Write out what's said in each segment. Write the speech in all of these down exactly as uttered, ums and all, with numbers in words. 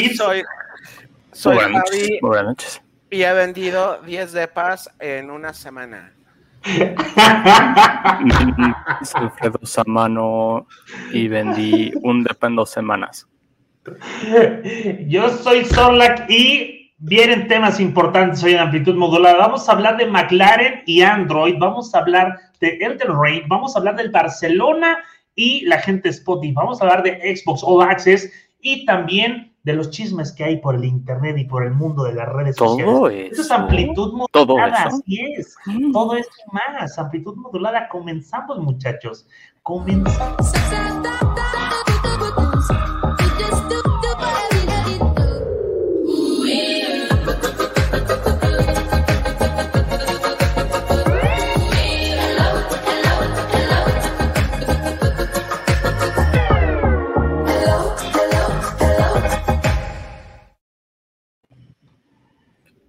Y soy, soy Javi noches, buenas noches. Y he vendido diez depas en una semana. Soy Fedor Samano y vendí un depa en dos semanas. Yo soy Zorlak y vienen temas importantes hoy en Amplitud Modulada. Vamos a hablar de McLaren y Android, vamos a hablar de Elden Ring, vamos a hablar del Barcelona y la gente Spotify, vamos a hablar de Xbox All Access y también de los chismes que hay por el internet y por el mundo de las redes todo sociales. Eso es Amplitud Modulada, así es. Mm. Todo eso y más. Amplitud Modulada. Comenzamos, muchachos. Comenzamos.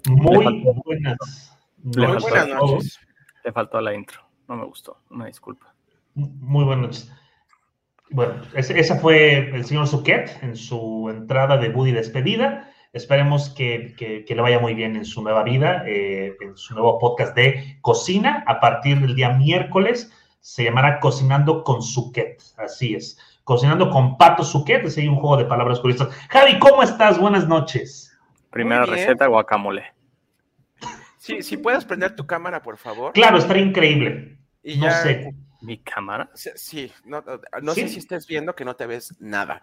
Muy buenas. Muy buenas noches. Te faltó la intro. No me gustó. Una disculpa. Muy buenas noches. Bueno, esa fue el señor Suquet en su entrada de debut y despedida. Esperemos que, que, que le vaya muy bien en su nueva vida, eh, en su nuevo podcast de cocina. A partir del día miércoles se llamará Cocinando con Suquet. Así es. Cocinando con Pato Suquet. Es un juego de palabras curiosas. Javi, ¿cómo estás? Buenas noches. Primera receta, guacamole. Sí, si puedes prender tu cámara, por favor. Claro, estaría increíble. Y ya, no sé. ¿Mi cámara? Sí, no, no ¿Sí? sé si estés viendo que no te ves nada.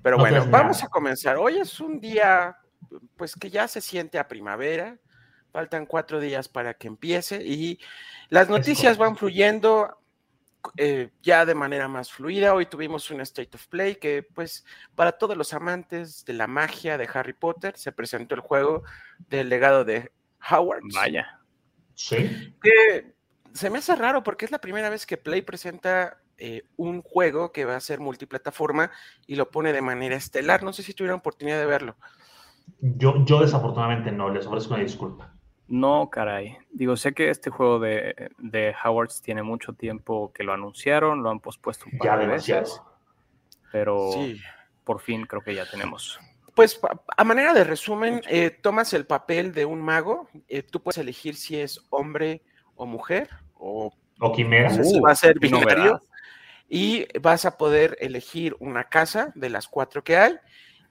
Pero no bueno, vamos nada. a comenzar. Hoy es un día, pues, que ya se siente a primavera. Faltan cuatro días para que empiece. Y las noticias van fluyendo eh, ya de manera más fluida. Hoy tuvimos un State of Play que, pues, para todos los amantes de la magia de Harry Potter, se presentó el juego del legado de Howards. Vaya. Sí. Que se me hace raro porque es la primera vez que Play presenta eh, un juego que va a ser multiplataforma y lo pone de manera estelar. No sé si tuvieron oportunidad de verlo. Yo, yo desafortunadamente no, les ofrezco una disculpa. No, caray. Digo, sé que este juego de, de Howards tiene mucho tiempo que lo anunciaron, lo han pospuesto un par de veces. Pero sí, por fin creo que ya tenemos. Pues, a manera de resumen, eh, tomas el papel de un mago, eh, tú puedes elegir si es hombre o mujer, o, o quimera, no sé si va a ser binario, no, y vas a poder elegir una casa de las cuatro que hay,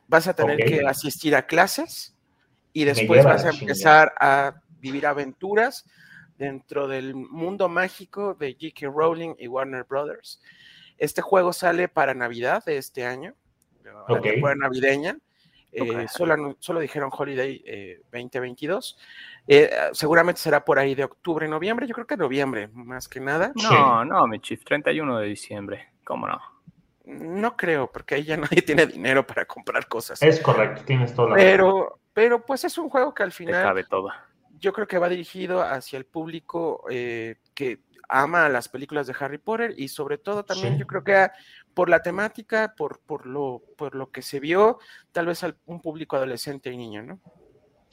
vas a tener okay. que asistir a clases, y después vas a empezar a vivir aventuras dentro del mundo mágico de J K. Rowling y Warner Brothers. Este juego sale para Navidad de este año, okay. la temporada navideña. Eh, okay. solo, solo dijeron Holiday eh, veinte veintidós. Eh, seguramente será por ahí de octubre, noviembre. Yo creo que noviembre, más que nada. No, sí. no, mi chief, treinta y uno de diciembre. ¿Cómo no? No creo, porque ahí ya nadie tiene dinero para comprar cosas. Es correcto, tienes toda la pero, razón. Pero pues es un juego que al final... Te cabe todo. Yo creo que va dirigido hacia el público eh, que ama las películas de Harry Potter y sobre todo también sí. yo creo que por la temática, por, por, lo, por lo que se vio, tal vez a un público adolescente y niño, ¿no?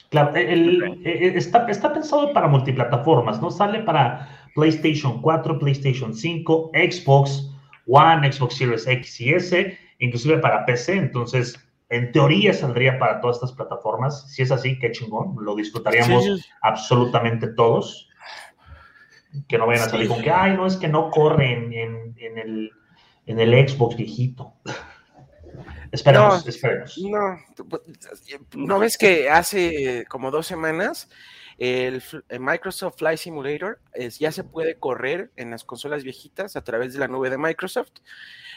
Claro, el, el, está, está pensado para multiplataformas, ¿no? Sale para PlayStation cuatro, PlayStation cinco, Xbox One, Xbox Series X y S, inclusive para P C, entonces... En teoría saldría para todas estas plataformas. Si es así, qué chingón. Lo disfrutaríamos sí. absolutamente todos. Que no vayan a salir sí. con que, ay, no, es que no corre en, en, en, el, en el Xbox viejito. Esperemos, no, esperemos. No, ¿no ves que hace como dos semanas el, el Microsoft Flight Simulator es, ya se puede correr en las consolas viejitas a través de la nube de Microsoft?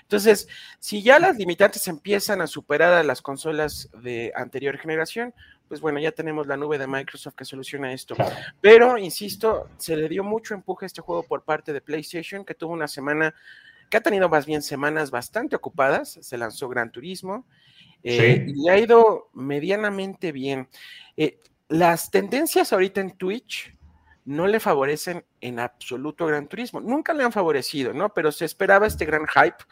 Entonces, si ya las limitantes empiezan a superar a las consolas de anterior generación, pues bueno, ya tenemos la nube de Microsoft que soluciona esto. Claro. Pero, insisto, se le dio mucho empuje a este juego por parte de PlayStation, que tuvo una semana, que ha tenido más bien semanas bastante ocupadas. Se lanzó Gran Turismo eh, sí. y ha ido medianamente bien. Eh, las tendencias ahorita en Twitch no le favorecen en absoluto Gran Turismo. Nunca le han favorecido, ¿no? Pero se esperaba este gran hype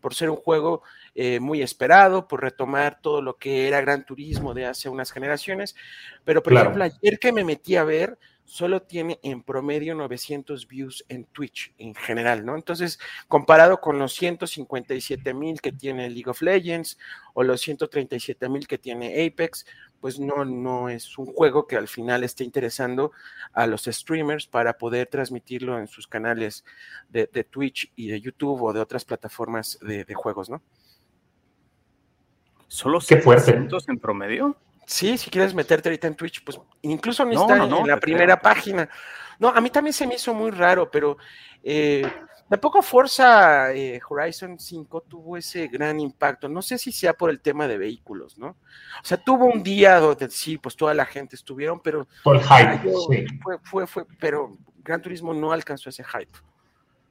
por ser un juego eh, muy esperado, por retomar todo lo que era Gran Turismo de hace unas generaciones. Pero, por claro. ejemplo, ayer que me metí a ver, solo tiene en promedio novecientos views en Twitch en general, ¿no? Entonces, comparado con los ciento cincuenta y siete mil que tiene League of Legends o los ciento treinta y siete mil que tiene Apex, pues no, no es un juego que al final esté interesando a los streamers para poder transmitirlo en sus canales de, de Twitch y de YouTube o de otras plataformas de, de juegos, ¿no? ¿Solo setecientos en promedio? Sí, si quieres meterte ahorita en Twitch, pues incluso no, no está no, no, en la primera creo. página. No, a mí también se me hizo muy raro, pero eh, tampoco Forza eh, Horizon cinco tuvo ese gran impacto. No sé si sea por el tema de vehículos, ¿no? O sea, tuvo un día donde sí, pues toda la gente estuvieron, pero... Por hype, yo, sí. Fue, fue, fue, pero Gran Turismo no alcanzó ese hype.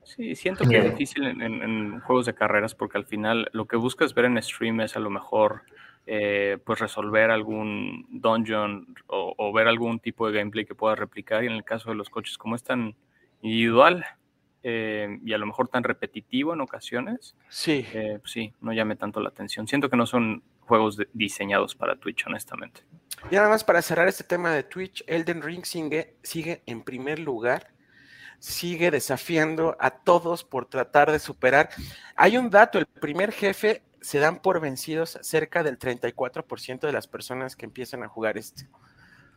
Sí, siento que es difícil en, en, en juegos de carreras porque al final lo que buscas ver en stream es a lo mejor... Eh, pues resolver algún dungeon o, o ver algún tipo de gameplay que pueda replicar, y en el caso de los coches, como es tan individual eh, y a lo mejor tan repetitivo en ocasiones, sí, eh, pues sí, no llame tanto la atención. Siento que no son juegos de, diseñados para Twitch, honestamente. Y nada más para cerrar este tema de Twitch, Elden Ring sigue, sigue en primer lugar, sigue desafiando a todos por tratar de superar. Hay un dato, el primer jefe se dan por vencidos cerca del treinta y cuatro por ciento de las personas que empiezan a jugar este.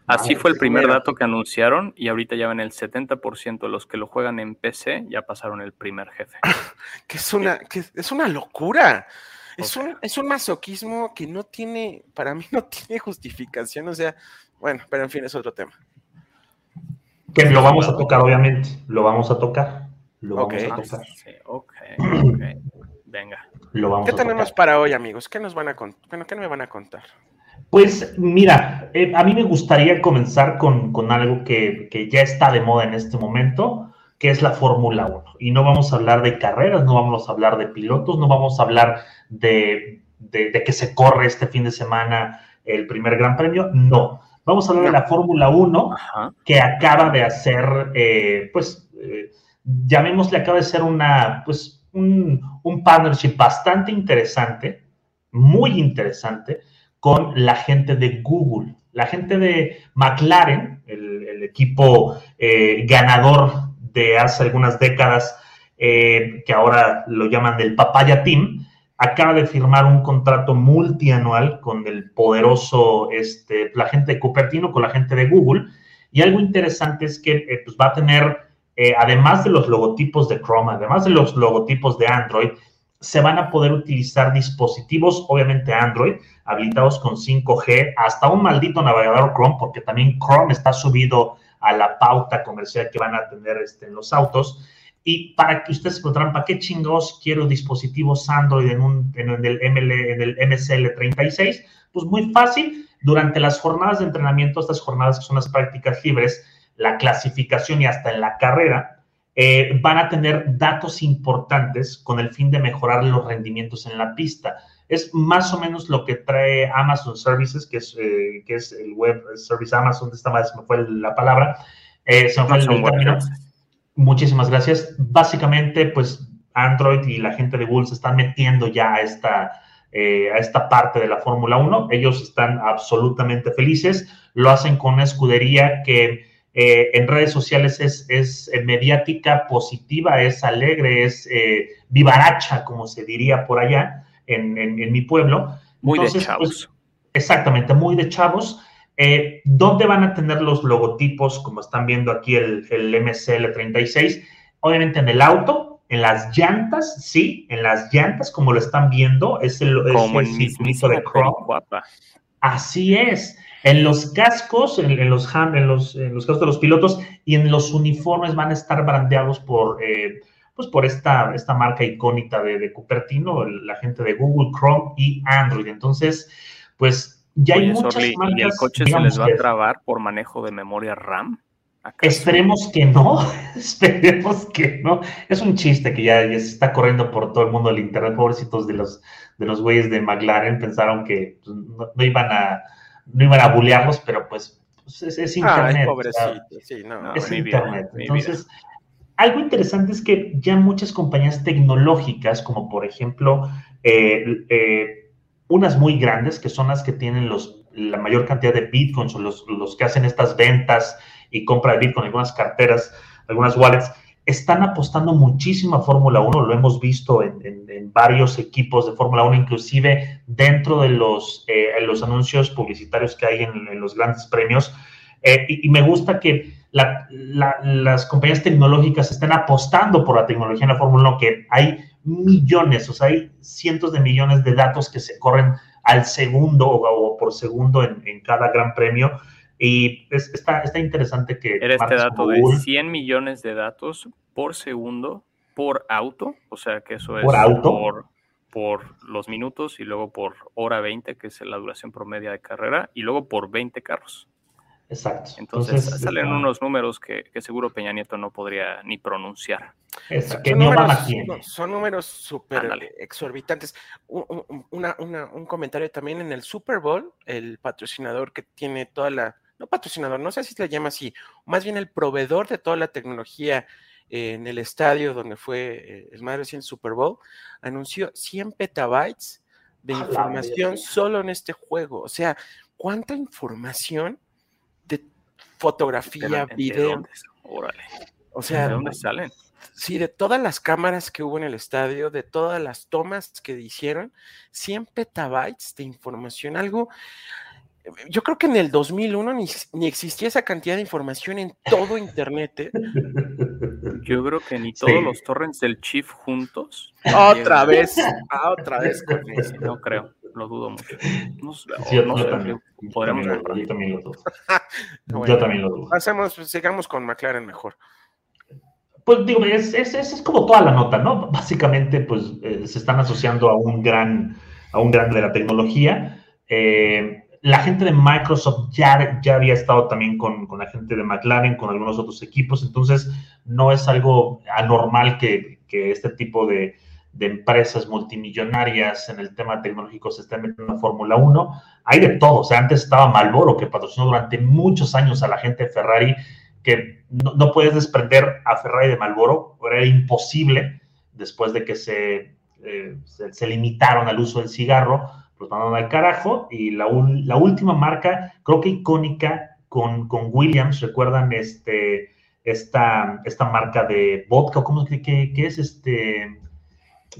Así fue el primer dato que anunciaron, y ahorita ya van el setenta por ciento de los que lo juegan en P C ya pasaron el primer jefe. que es una, que es una locura. Es un, es un masoquismo que no tiene, para mí no tiene justificación, o sea, bueno, pero en fin, es otro tema. Que lo vamos a tocar, obviamente, lo vamos a tocar. Lo okay. vamos a tocar. Sí, ok, ok. Venga. Lo vamos ¿Qué a tenemos tocar. para hoy, amigos? ¿Qué nos van a contar? Bueno, ¿qué me van a contar? Pues, mira, eh, a mí me gustaría comenzar con, con algo que, que ya está de moda en este momento, que es la Fórmula uno. Y no vamos a hablar de carreras, no vamos a hablar de pilotos, no vamos a hablar de, de, de que se corre este fin de semana el primer Gran Premio, no. Vamos a hablar no. de la Fórmula uno, Ajá. que acaba de hacer, eh, pues, eh, llamémosle, acaba de ser una, pues, Un, un partnership bastante interesante, muy interesante, con la gente de Google. La gente de McLaren, el, el equipo eh, ganador de hace algunas décadas, eh, que ahora lo llaman del Papaya Team, acaba de firmar un contrato multianual con el poderoso, este, la gente de Cupertino, con la gente de Google. Y algo interesante es que eh, pues va a tener... Eh, además de los logotipos de Chrome, además de los logotipos de Android, se van a poder utilizar dispositivos, obviamente Android, habilitados con cinco G, hasta un maldito navegador Chrome, porque también Chrome está subido a la pauta comercial que van a tener este, en los autos. Y para que ustedes se preguntarán, ¿para qué chingados quiero dispositivos Android en, un, en, el, M L, en el M C L treinta y seis? Pues muy fácil, durante las jornadas de entrenamiento, estas jornadas que son las prácticas libres, la clasificación y hasta en la carrera, eh, van a tener datos importantes con el fin de mejorar los rendimientos en la pista. Es más o menos lo que trae Amazon Services, que es, eh, que es el web service Amazon, de esta vez se me fue la palabra, eh, se me fue el término. Muchísimas gracias. Básicamente, pues, Android y la gente de Google se están metiendo ya a esta... Eh, a esta parte de la Fórmula uno. Ellos están absolutamente felices, lo hacen con una escudería que eh, en redes sociales es, es mediática, positiva, es alegre, es eh, vivaracha, como se diría por allá en, en, en mi pueblo. Muy Entonces, de chavos. Pues, exactamente, muy de chavos. Eh, ¿Dónde van a tener los logotipos? Como están viendo aquí el, el M C L treinta y seis, obviamente en el auto. En las llantas, sí, en las llantas, como lo están viendo, es el, como es el, el circuito de Chrome. Así es. En los cascos, en, en, los, en, los, en los cascos de los pilotos y en los uniformes van a estar brandeados por, eh, pues por esta, esta marca icónica de, de Cupertino, el, la gente de Google, Chrome y Android. Entonces, pues ya Oye, hay muchas Zorli, marcas. ¿Y el coche se les va a trabar por manejo de memoria RAM? Esperemos que no, esperemos que no. Es un chiste que ya, ya se está corriendo por todo el mundo del internet. Pobrecitos de los de los güeyes de McLaren, pensaron que pues, no, no iban a no iban a bulearlos, pero pues, pues es, es internet. Ay, pobrecito, sí, no, no, es internet. Vida, Entonces, algo interesante es que ya muchas compañías tecnológicas, como por ejemplo eh, eh, unas muy grandes, que son las que tienen los la mayor cantidad de bitcoins, o los, los que hacen estas ventas y compra de bitcoin, algunas carteras, algunas wallets, están apostando muchísimo a Fórmula uno. Lo hemos visto en, en, en varios equipos de Fórmula uno, inclusive dentro de los, eh, los anuncios publicitarios que hay en, en los grandes premios. Eh, y, y me gusta que la, la, las compañías tecnológicas estén apostando por la tecnología en la Fórmula uno, que hay millones, o sea, hay cientos de millones de datos que se corren al segundo o, o por segundo en, en cada gran premio. Y es, está, está interesante que... Era este dato Google, de cien millones de datos por segundo por auto, o sea que eso es por, auto. por, por los minutos y luego por hora veinte, que es la duración promedio de carrera, y luego por veinte carros. Exacto. Entonces, Entonces salen es, unos números que, que seguro Peña Nieto no podría ni pronunciar. Es, que son, no números, son números súper exorbitantes. Un, una, una, un comentario también en el Super Bowl, el patrocinador que tiene toda la... No patrocinador, no sé si se le llama así, más bien el proveedor de toda la tecnología eh, en el estadio donde fue eh, el más reciente Super Bowl, anunció cien petabytes de ah, información solo en este juego. O sea, ¿cuánta información? Fotografía, video. Órale. O sea, ¿de dónde salen? Sí, de todas las cámaras que hubo en el estadio, de todas las tomas que hicieron, cien petabytes de información, algo... Yo creo que en el dos mil uno ni, ni existía esa cantidad de información en todo internet, ¿eh? Yo creo que ni todos sí. los torrents del Chief juntos. ¡Otra vez! Ah, otra vez con eso. No creo, lo dudo mucho. No, sí, o, no yo, también, podríamos yo, también, yo también lo dudo. Bueno, yo también lo dudo. Hacemos, sigamos con McLaren mejor. Pues digo, es, es, es, es como toda la nota, ¿no? Básicamente, pues, eh, se están asociando a un gran, a un gran de la tecnología. Eh... La gente de Microsoft ya, ya había estado también con, con la gente de McLaren, con algunos otros equipos, entonces no es algo anormal que, que este tipo de, de empresas multimillonarias en el tema tecnológico se estén metiendo en Fórmula uno. Hay de todo, o sea, antes estaba Marlboro, que patrocinó durante muchos años a la gente de Ferrari, que no, no puedes desprender a Ferrari de Marlboro, era imposible después de que se, eh, se, se limitaron al uso del cigarro. Los mandaron al carajo. Y la, un, la última marca, creo que icónica, con, con Williams, ¿recuerdan este, esta, esta marca de vodka? ¿Cómo que qué, qué es este?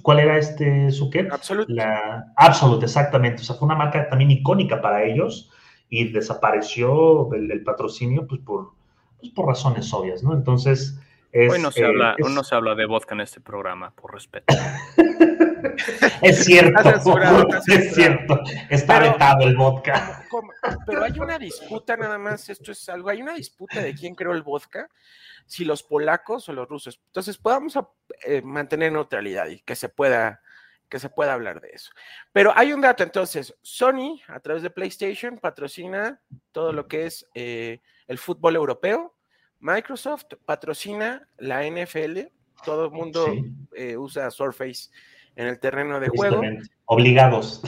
¿Cuál era este Suquet? Absolute. La, Absolute, exactamente. O sea, fue una marca también icónica para ellos y desapareció el, el patrocinio pues por, pues por razones obvias, ¿no? Entonces... Es, hoy no se, eh, habla, es... hoy no se habla de vodka en este programa, por respeto. Es cierto, es cierto, está vetado el vodka. ¿Cómo? Pero hay una disputa nada más, esto es algo, hay una disputa de quién creó el vodka, si los polacos o los rusos. Entonces podamos eh, mantener neutralidad y que se pueda, que se pueda hablar de eso. Pero hay un dato, entonces, Sony a través de PlayStation patrocina todo lo que es eh, el fútbol europeo. Microsoft patrocina la N F L, todo el mundo sí. eh, usa Surface en el terreno de juego. Obligados.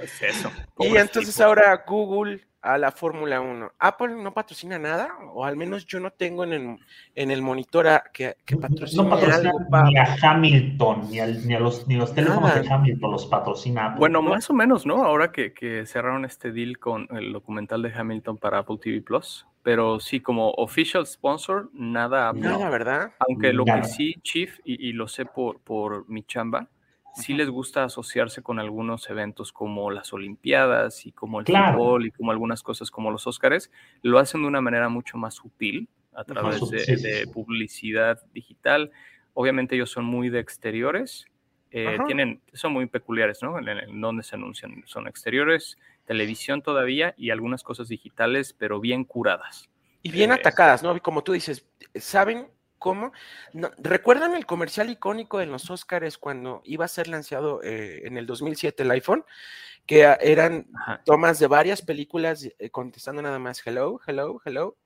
Es eso. Y entonces tipo. Ahora Google a la Fórmula uno. Apple no patrocina nada, o al menos yo no tengo en el, en el monitor a, que, que patrocina. No patrocina algo, ni a Hamilton, ni, al, ni a los, ni los teléfonos nada. De Hamilton los patrocina Apple. Bueno, más o menos, ¿no? Ahora que, que cerraron este deal con el documental de Hamilton para Apple T V Plus. Pero sí, como official sponsor, nada. Nada, no. ¿Verdad? Aunque lo nada. Que sí, Chief, y, y lo sé por, por mi chamba, sí les gusta asociarse con algunos eventos como las Olimpiadas y como el claro. fútbol y como algunas cosas como los Óscares. Lo hacen de una manera mucho más sutil a través no, de, sí, sí. de publicidad digital. Obviamente ellos son muy de exteriores. Eh, tienen, son muy peculiares, ¿no? En, en donde se anuncian, son exteriores, televisión todavía y algunas cosas digitales, pero bien curadas. Y bien eh, atacadas, ¿no? Como tú dices, ¿saben cómo? No, ¿recuerdan el comercial icónico de los Óscares cuando iba a ser lanzado eh, en el dos mil siete el iPhone? Que eran ajá. tomas de varias películas eh, contestando nada más, hello, hello, hello.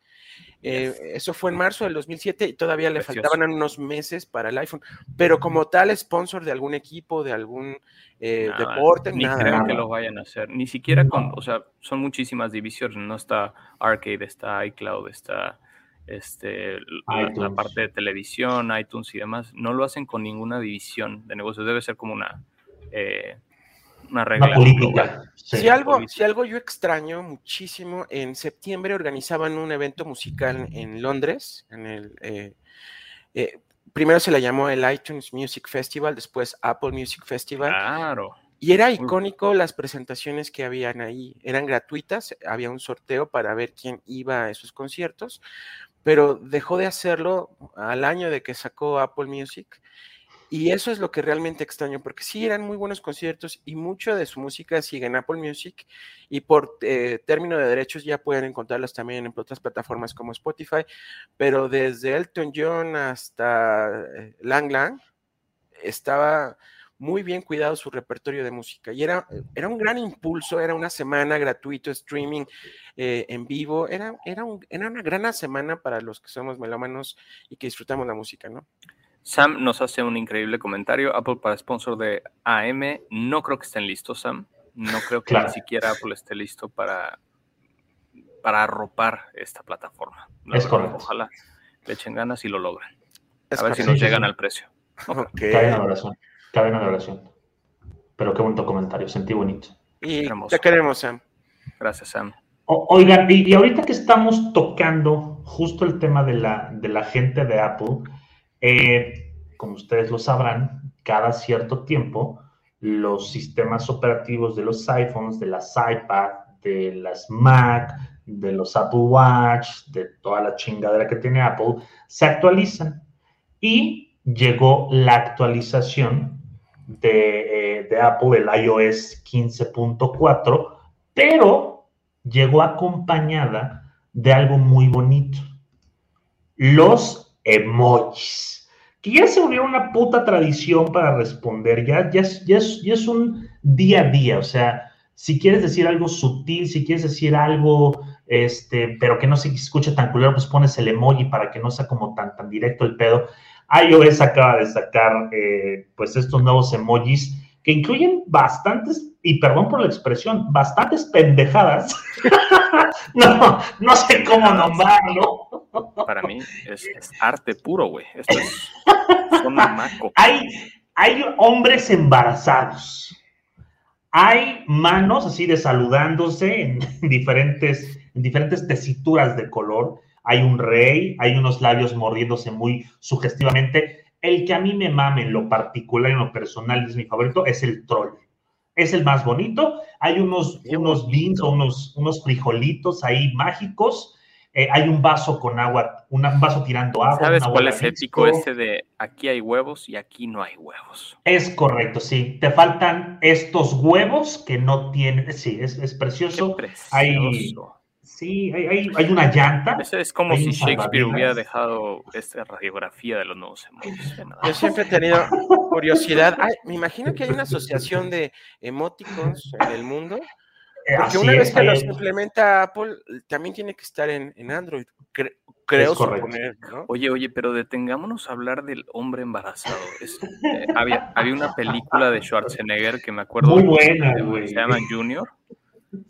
Eh, yes. Eso fue en marzo del dos mil siete y todavía le precioso. Faltaban unos meses para el iPhone, pero como tal sponsor de algún equipo, de algún eh, nada, deporte, ni nada. Ni creo que lo vayan a hacer, ni siquiera no. con, o sea, son muchísimas divisiones, no está Arcade, está iCloud, está este, la, la parte de televisión, iTunes y demás, no lo hacen con ninguna división de negocios, debe ser como una... Eh, una regla. Una política. Sí, si, algo, si algo yo extraño muchísimo, en septiembre organizaban un evento musical en Londres, en el... Eh, eh, primero se le llamó el iTunes Music Festival, después Apple Music Festival. Claro. Y era icónico las presentaciones que habían ahí. Eran gratuitas, había un sorteo para ver quién iba a esos conciertos, pero dejó de hacerlo al año de que sacó Apple Music. Y eso es lo que realmente extraño, porque sí eran muy buenos conciertos y mucho de su música sigue en Apple Music, y por eh, término de derechos ya pueden encontrarlos también en otras plataformas como Spotify, pero desde Elton John hasta Lang Lang estaba muy bien cuidado su repertorio de música, y era, era un gran impulso, era una semana gratuito, streaming eh, en vivo, era, era, un, era una gran semana para los que somos melómanos y que disfrutamos la música, ¿no? Sam nos hace un increíble comentario. Apple para sponsor de A M. No creo que estén listos, Sam. No creo que claro. ni siquiera Apple esté listo para, para arropar esta plataforma. La es verdad, correcto. Ojalá le echen ganas y lo logran. Es a ver correcto. si nos sí, llegan sí. al precio. Okay. Cabe una oración. Cabe una oración. Pero qué bonito comentario. Sentí bonito. Y te queremos, Sam. Gracias, Sam. O, oigan, y, y ahorita que estamos tocando justo el tema de la, de la gente de Apple... Eh, como ustedes lo sabrán, cada cierto tiempo los sistemas operativos de los iPhones, de las iPad, de las Mac, de los Apple Watch, de toda la chingadera que tiene Apple, se actualizan. Y llegó la actualización de, eh, de Apple, el iOS quince punto cuatro, pero llegó acompañada de algo muy bonito. Los emojis, que ya se volvió una puta tradición para responder, ya, ya, ya, es, ya es un día a día, o sea, si quieres decir algo sutil, si quieres decir algo, este, pero que no se escuche tan culero, pues pones el emoji para que no sea como tan, tan directo el pedo. iOS acaba de sacar, eh, pues, estos nuevos emojis, que incluyen bastantes, y perdón por la expresión, bastantes pendejadas. No, no sé cómo nombrarlo. Para mí es, es arte puro, güey. Esto es un mamaco. Hay, hay hombres embarazados. Hay manos así de saludándose en diferentes, en diferentes tesituras de color. Hay un rey, hay unos labios mordiéndose muy sugestivamente. El que a mí me mame en lo particular, en lo personal, es mi favorito, es el troll. Es el más bonito. Hay unos, unos beans o unos, unos frijolitos ahí mágicos. Eh, hay un vaso con agua, un vaso tirando agua. ¿Sabes cuál es el épico ese de aquí hay huevos y aquí no hay huevos? Es correcto, sí. Te faltan estos huevos que no tienen... Sí, es, es precioso. precioso. Hay, sí, hay, hay, hay una llanta. Eso es como si Shakespeare hubiera dejado esta radiografía de los nuevos emojis. Yo siempre he tenido curiosidad. Ay, me imagino que hay una asociación de emoticons en el mundo. Porque una vez que los implementa Apple, también tiene que estar en, en Android, cre- creo suponer, ¿no? Oye, oye, pero detengámonos a hablar del hombre embarazado. Es, eh, había, había una película de Schwarzenegger que me acuerdo. Muy buena, güey. Se llama Junior,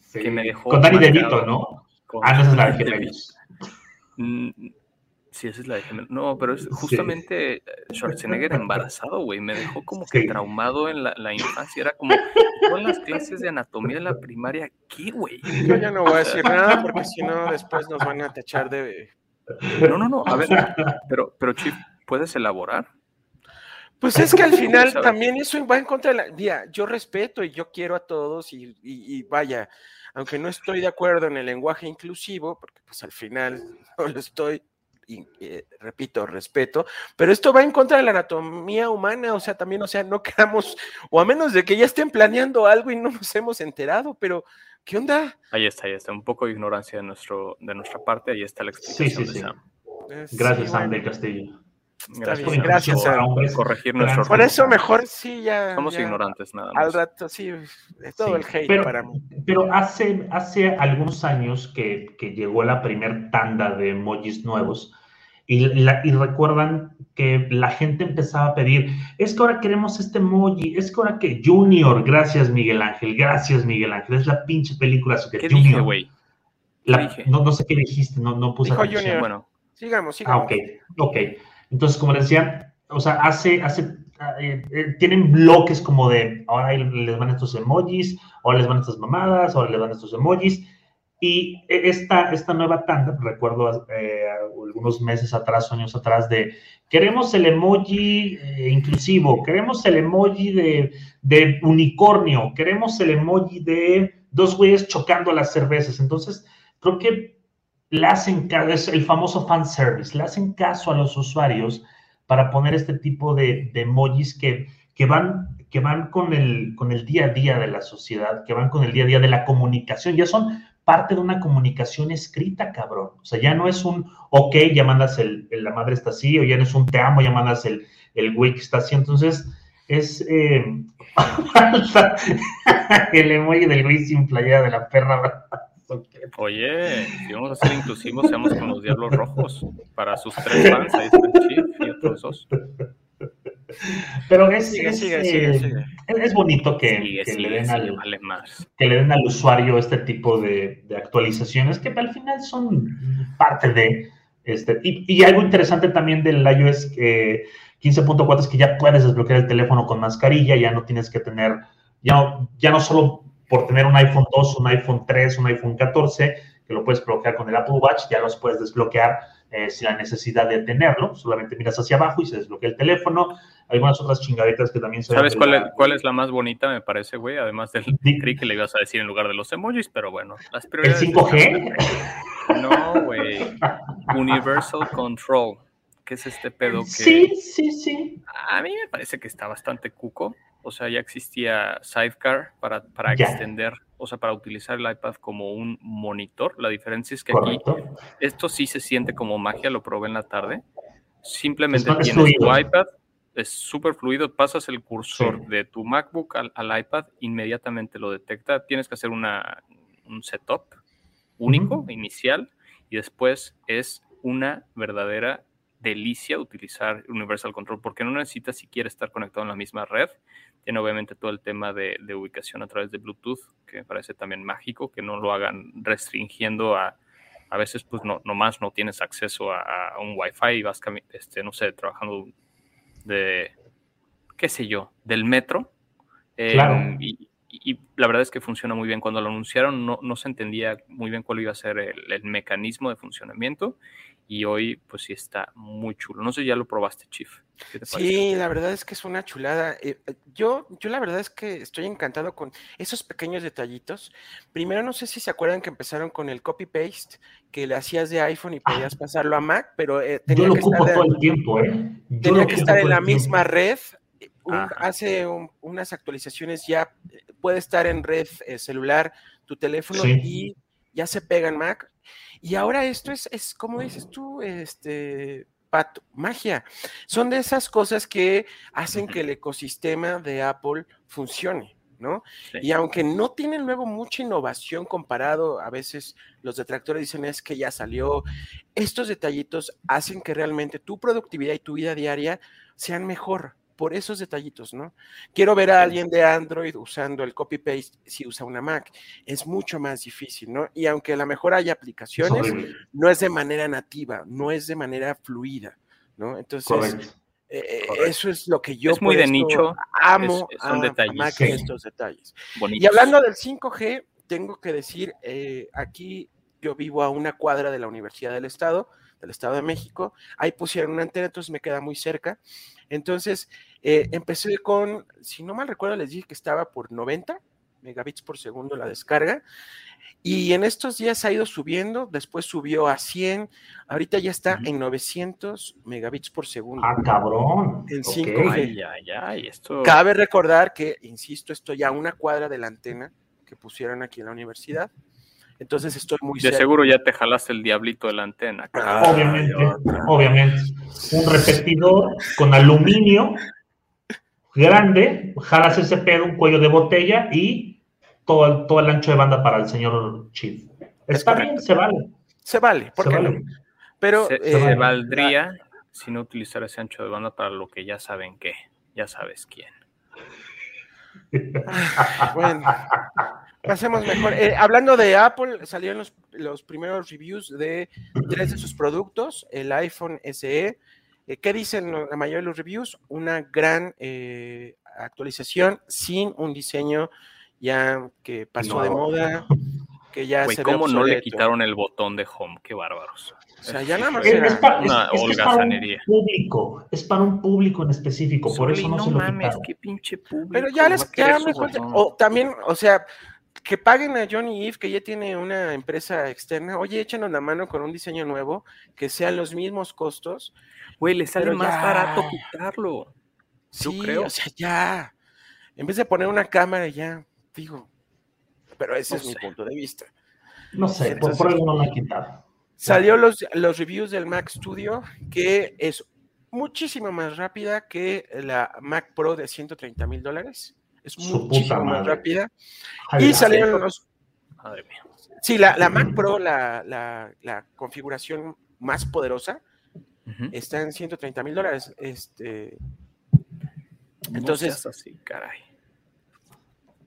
sí. que me dejó... Con Danny DeVito, ¿no? Ah, no, esa es la de Gemelos. Sí, esa es la de Gemelos. No, pero es justamente sí. Schwarzenegger embarazado, güey. Me dejó como que sí. traumado en la, la infancia. Era como... Con las clases de anatomía de la primaria aquí, güey. Yo ya no voy a decir nada porque si no después nos van a tachar de... No, no, no, a ver, pero, pero Chip, ¿puedes elaborar? Pues es que al final también eso va en contra de la... Mira, yo respeto y yo quiero a todos y, y, y vaya, aunque no estoy de acuerdo en el lenguaje inclusivo, porque pues al final no lo estoy... Y, eh, repito, respeto, pero esto va en contra de la anatomía humana, o sea, también, o sea, no queramos, o a menos de que ya estén planeando algo y no nos hemos enterado, pero, ¿qué onda? Ahí está, ahí está, un poco de ignorancia de, nuestro, de nuestra parte, ahí está la explicación sí, sí, de sí. Sam. Eh, Gracias, sí, Sam bueno. de Castillo. Gracias, Sam. Gracias, Sam. Por corregir nuestro Por eso ritmo. Mejor sí ya... Somos ya, ignorantes, nada más. Al rato, sí, es todo sí, el hate pero, para mí. Pero hace, hace algunos años que, que llegó la primer tanda de emojis nuevos y, la, y recuerdan que la gente empezaba a pedir, es que ahora queremos este emoji, es que ahora que... Junior, gracias, Miguel Ángel, gracias, Miguel Ángel. Es la pinche película. Que ¿Qué Junior, dije, güey? No, no sé qué dijiste, no, no puse Dijo atención. Junior, bueno. Sigamos, sigamos. Ah, ok, ok. Entonces, como les decía, o sea, hace, hace eh, eh, tienen bloques como de, ahora les van estos emojis, ahora les van estas mamadas, ahora les van estos emojis. Y esta, esta nueva tanda, recuerdo eh, algunos meses atrás, años atrás, de queremos el emoji eh, inclusivo, queremos el emoji de, de unicornio, queremos el emoji de dos güeyes chocando las cervezas. Entonces, creo que le hacen caso, es el famoso fanservice, le hacen caso a los usuarios para poner este tipo de, de emojis que, que van, que van con, el, con el día a día de la sociedad, que van con el día a día de la comunicación, ya son parte de una comunicación escrita, cabrón. O sea, ya no es un ok, ya mandas el, el la madre está así, o ya no es un te amo, ya mandas el, el güey que está así. Entonces, es eh, el emoji del güey sin playera de la perra. Oye, si vamos a ser inclusivos, seamos con los Diablos Rojos. Para sus tres fans, ahí está el Chip y otros dos. Pero es, sigue, es, sigue, eh, sigue, sigue. es bonito que, sigue, que, sigue, le den al, vale más. que le den al usuario este tipo de, de actualizaciones que al final son parte de este. Y, y algo interesante también del iOS eh, quince punto cuatro es que ya puedes desbloquear el teléfono con mascarilla, ya no tienes que tener, ya no, ya no solo por tener un iPhone dos, un iPhone tres, un iPhone catorce, que lo puedes bloquear con el Apple Watch, ya los puedes desbloquear eh, sin la necesidad de tenerlo. Solamente miras hacia abajo y se desbloquea el teléfono. Algunas otras chingadetas que también se... ¿Sabes cuál, la... es, cuál es la más bonita, me parece, güey? Además del... ¿Sí? Creí que le ibas a decir en lugar de los emojis, pero bueno. Las prioridades. ¿El cinco G? De... No, güey. Universal Control. ¿Qué es este pedo que...? Sí, sí, sí. A mí me parece que está bastante cuco. O sea, ya existía Sidecar para, para extender, o sea, para utilizar el iPad como un monitor. La diferencia es que... Correcto. Aquí, esto sí se siente como magia, lo probé en la tarde. Simplemente tienes fluido. Tu iPad, es súper fluido, pasas el cursor, sí, de tu MacBook al, al iPad, inmediatamente lo detecta. Tienes que hacer una, un setup único, uh-huh, inicial, y después es una verdadera delicia utilizar Universal Control, porque no necesitas siquiera estar conectado en la misma red. Tiene obviamente todo el tema de, de ubicación a través de Bluetooth, que me parece también mágico, que no lo hagan restringiendo a, a veces pues no, nomás no tienes acceso a, a un Wi-Fi y vas, este, no sé, trabajando de, qué sé yo, del metro. Eh, claro. Y, y la verdad es que funciona muy bien. Cuando lo anunciaron no, no se entendía muy bien cuál iba a ser el, el mecanismo de funcionamiento. Y hoy, pues sí está muy chulo. No sé, ya lo probaste, Chief. ¿Qué te parece? Sí, la verdad es que es una chulada. Eh, yo, yo la verdad es que estoy encantado con esos pequeños detallitos. Primero, no sé si se acuerdan que empezaron con el copy-paste, que le hacías de iPhone y podías ah, pasarlo a Mac, pero eh, tenía yo lo que estar, todo el tiempo, ¿eh? Yo tenía que estar en la misma red. Un, hace un, unas actualizaciones ya, puede estar en red eh, celular, tu teléfono, sí, y ya se pega en Mac. Y ahora esto es, es como dices tú, este, Pato, magia. Son de esas cosas que hacen que el ecosistema de Apple funcione, ¿no? Sí. Y aunque no tienen luego mucha innovación comparado, a veces los detractores dicen es que ya salió, estos detallitos hacen que realmente tu productividad y tu vida diaria sean mejor por esos detallitos, ¿no? Quiero ver a alguien de Android usando el copy-paste si usa una Mac. Es mucho más difícil, ¿no? Y aunque a lo mejor haya aplicaciones, no es de manera nativa, no es de manera fluida, ¿no? Entonces, eh, eso es lo que yo... Es muy de nicho. Amo es, son a, detalles, a Mac, sí, estos detalles. Bonitos. Y hablando del cinco G, tengo que decir, eh, aquí yo vivo a una cuadra de la Universidad del Estado, del Estado de México. Ahí pusieron una antena, entonces me queda muy cerca. Entonces, eh, empecé con, si no mal recuerdo, les dije que estaba por noventa megabits por segundo la descarga, y en estos días ha ido subiendo, después subió a cien, ahorita ya está en novecientos megabits por segundo. ¡Ah, cabrón! En cinco G. Okay. Ya, ya, y esto... Cabe recordar que, insisto, estoy a una cuadra de la antena que pusieron aquí en la universidad. Entonces estoy muy... De cerca. Seguro ya te jalaste el diablito de la antena. Ah, obviamente, Dios. obviamente. Un repetidor con aluminio grande, jalas ese pedo, un cuello de botella y todo, todo el ancho de banda para el señor Chief. Está es bien, se vale. Se vale, ¿por qué no? Pero, se, eh, se valdría la... si no utilizar ese ancho de banda para lo que ya saben qué, ya sabes quién. Bueno... Pasemos mejor. Eh, hablando de Apple, salieron los, los primeros reviews de tres de sus productos, el iPhone S E, Eh, ¿Qué dicen la mayoría de los reviews? Una gran eh, actualización sin un diseño ya que pasó no. de moda, que ya Wey, se ¿cómo no le quitaron el botón de home? ¡Qué bárbaros! O sea, ya nada más es, era es para, una es, es para un público, es para un público en específico, Soli, por eso no, no se lo mames, quitaron. Qué pinche público. Pero ya les ya me cuenta, o también, o sea, que paguen a Johnny Ive, que ya tiene una empresa externa, oye, échenos la mano con un diseño nuevo, que sean los mismos costos. Güey, les sale más ya. barato quitarlo. Sí, yo creo. O sea, ya. En vez de poner una cámara ya, digo, pero ese no es sé. mi punto de vista. No sé, entonces, por eso no la quitaron. Salió los, los reviews del Mac Studio, que es muchísimo más rápida que la Mac Pro de ciento treinta mil dólares. Es muchísimo más rápida. Y salieron los... Madre mía. Sí, la, la Mac Pro, la, la, la configuración más poderosa, uh-huh. está en ciento treinta mil dólares. Este, entonces... No así, caray.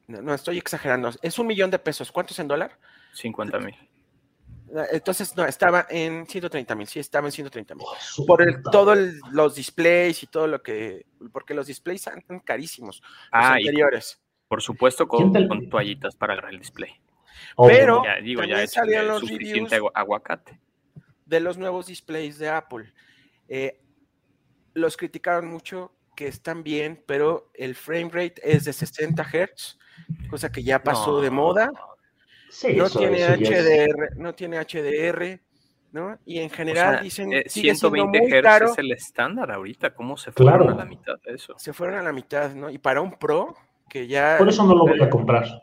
No, no, estoy exagerando. Es un millón de pesos. ¿Cuánto es en dólar? cincuenta mil. Entonces, no, estaba en ciento treinta mil, sí, estaba en ciento treinta mil. Oh, por el, todos los displays y todo lo que... Porque los displays están carísimos, los ah, anteriores. Y, por supuesto, con, con toallitas para agarrar el display. Oh, pero ya, digo, también ya es salían los suficiente reviews aguacate. De los nuevos displays de Apple. Eh, los criticaron mucho, que están bien, pero el frame rate es de sesenta hertz, cosa que ya pasó no. de moda. Sí, no, eso, tiene eso H D R, no tiene H D R, ¿no? Y en general o sea, dicen eh, sigue ciento veinte hertz es el estándar ahorita. ¿Cómo se fueron claro. a la mitad de eso? Se fueron a la mitad, ¿no? Y para un Pro que ya... Por eso no lo voy a comprar.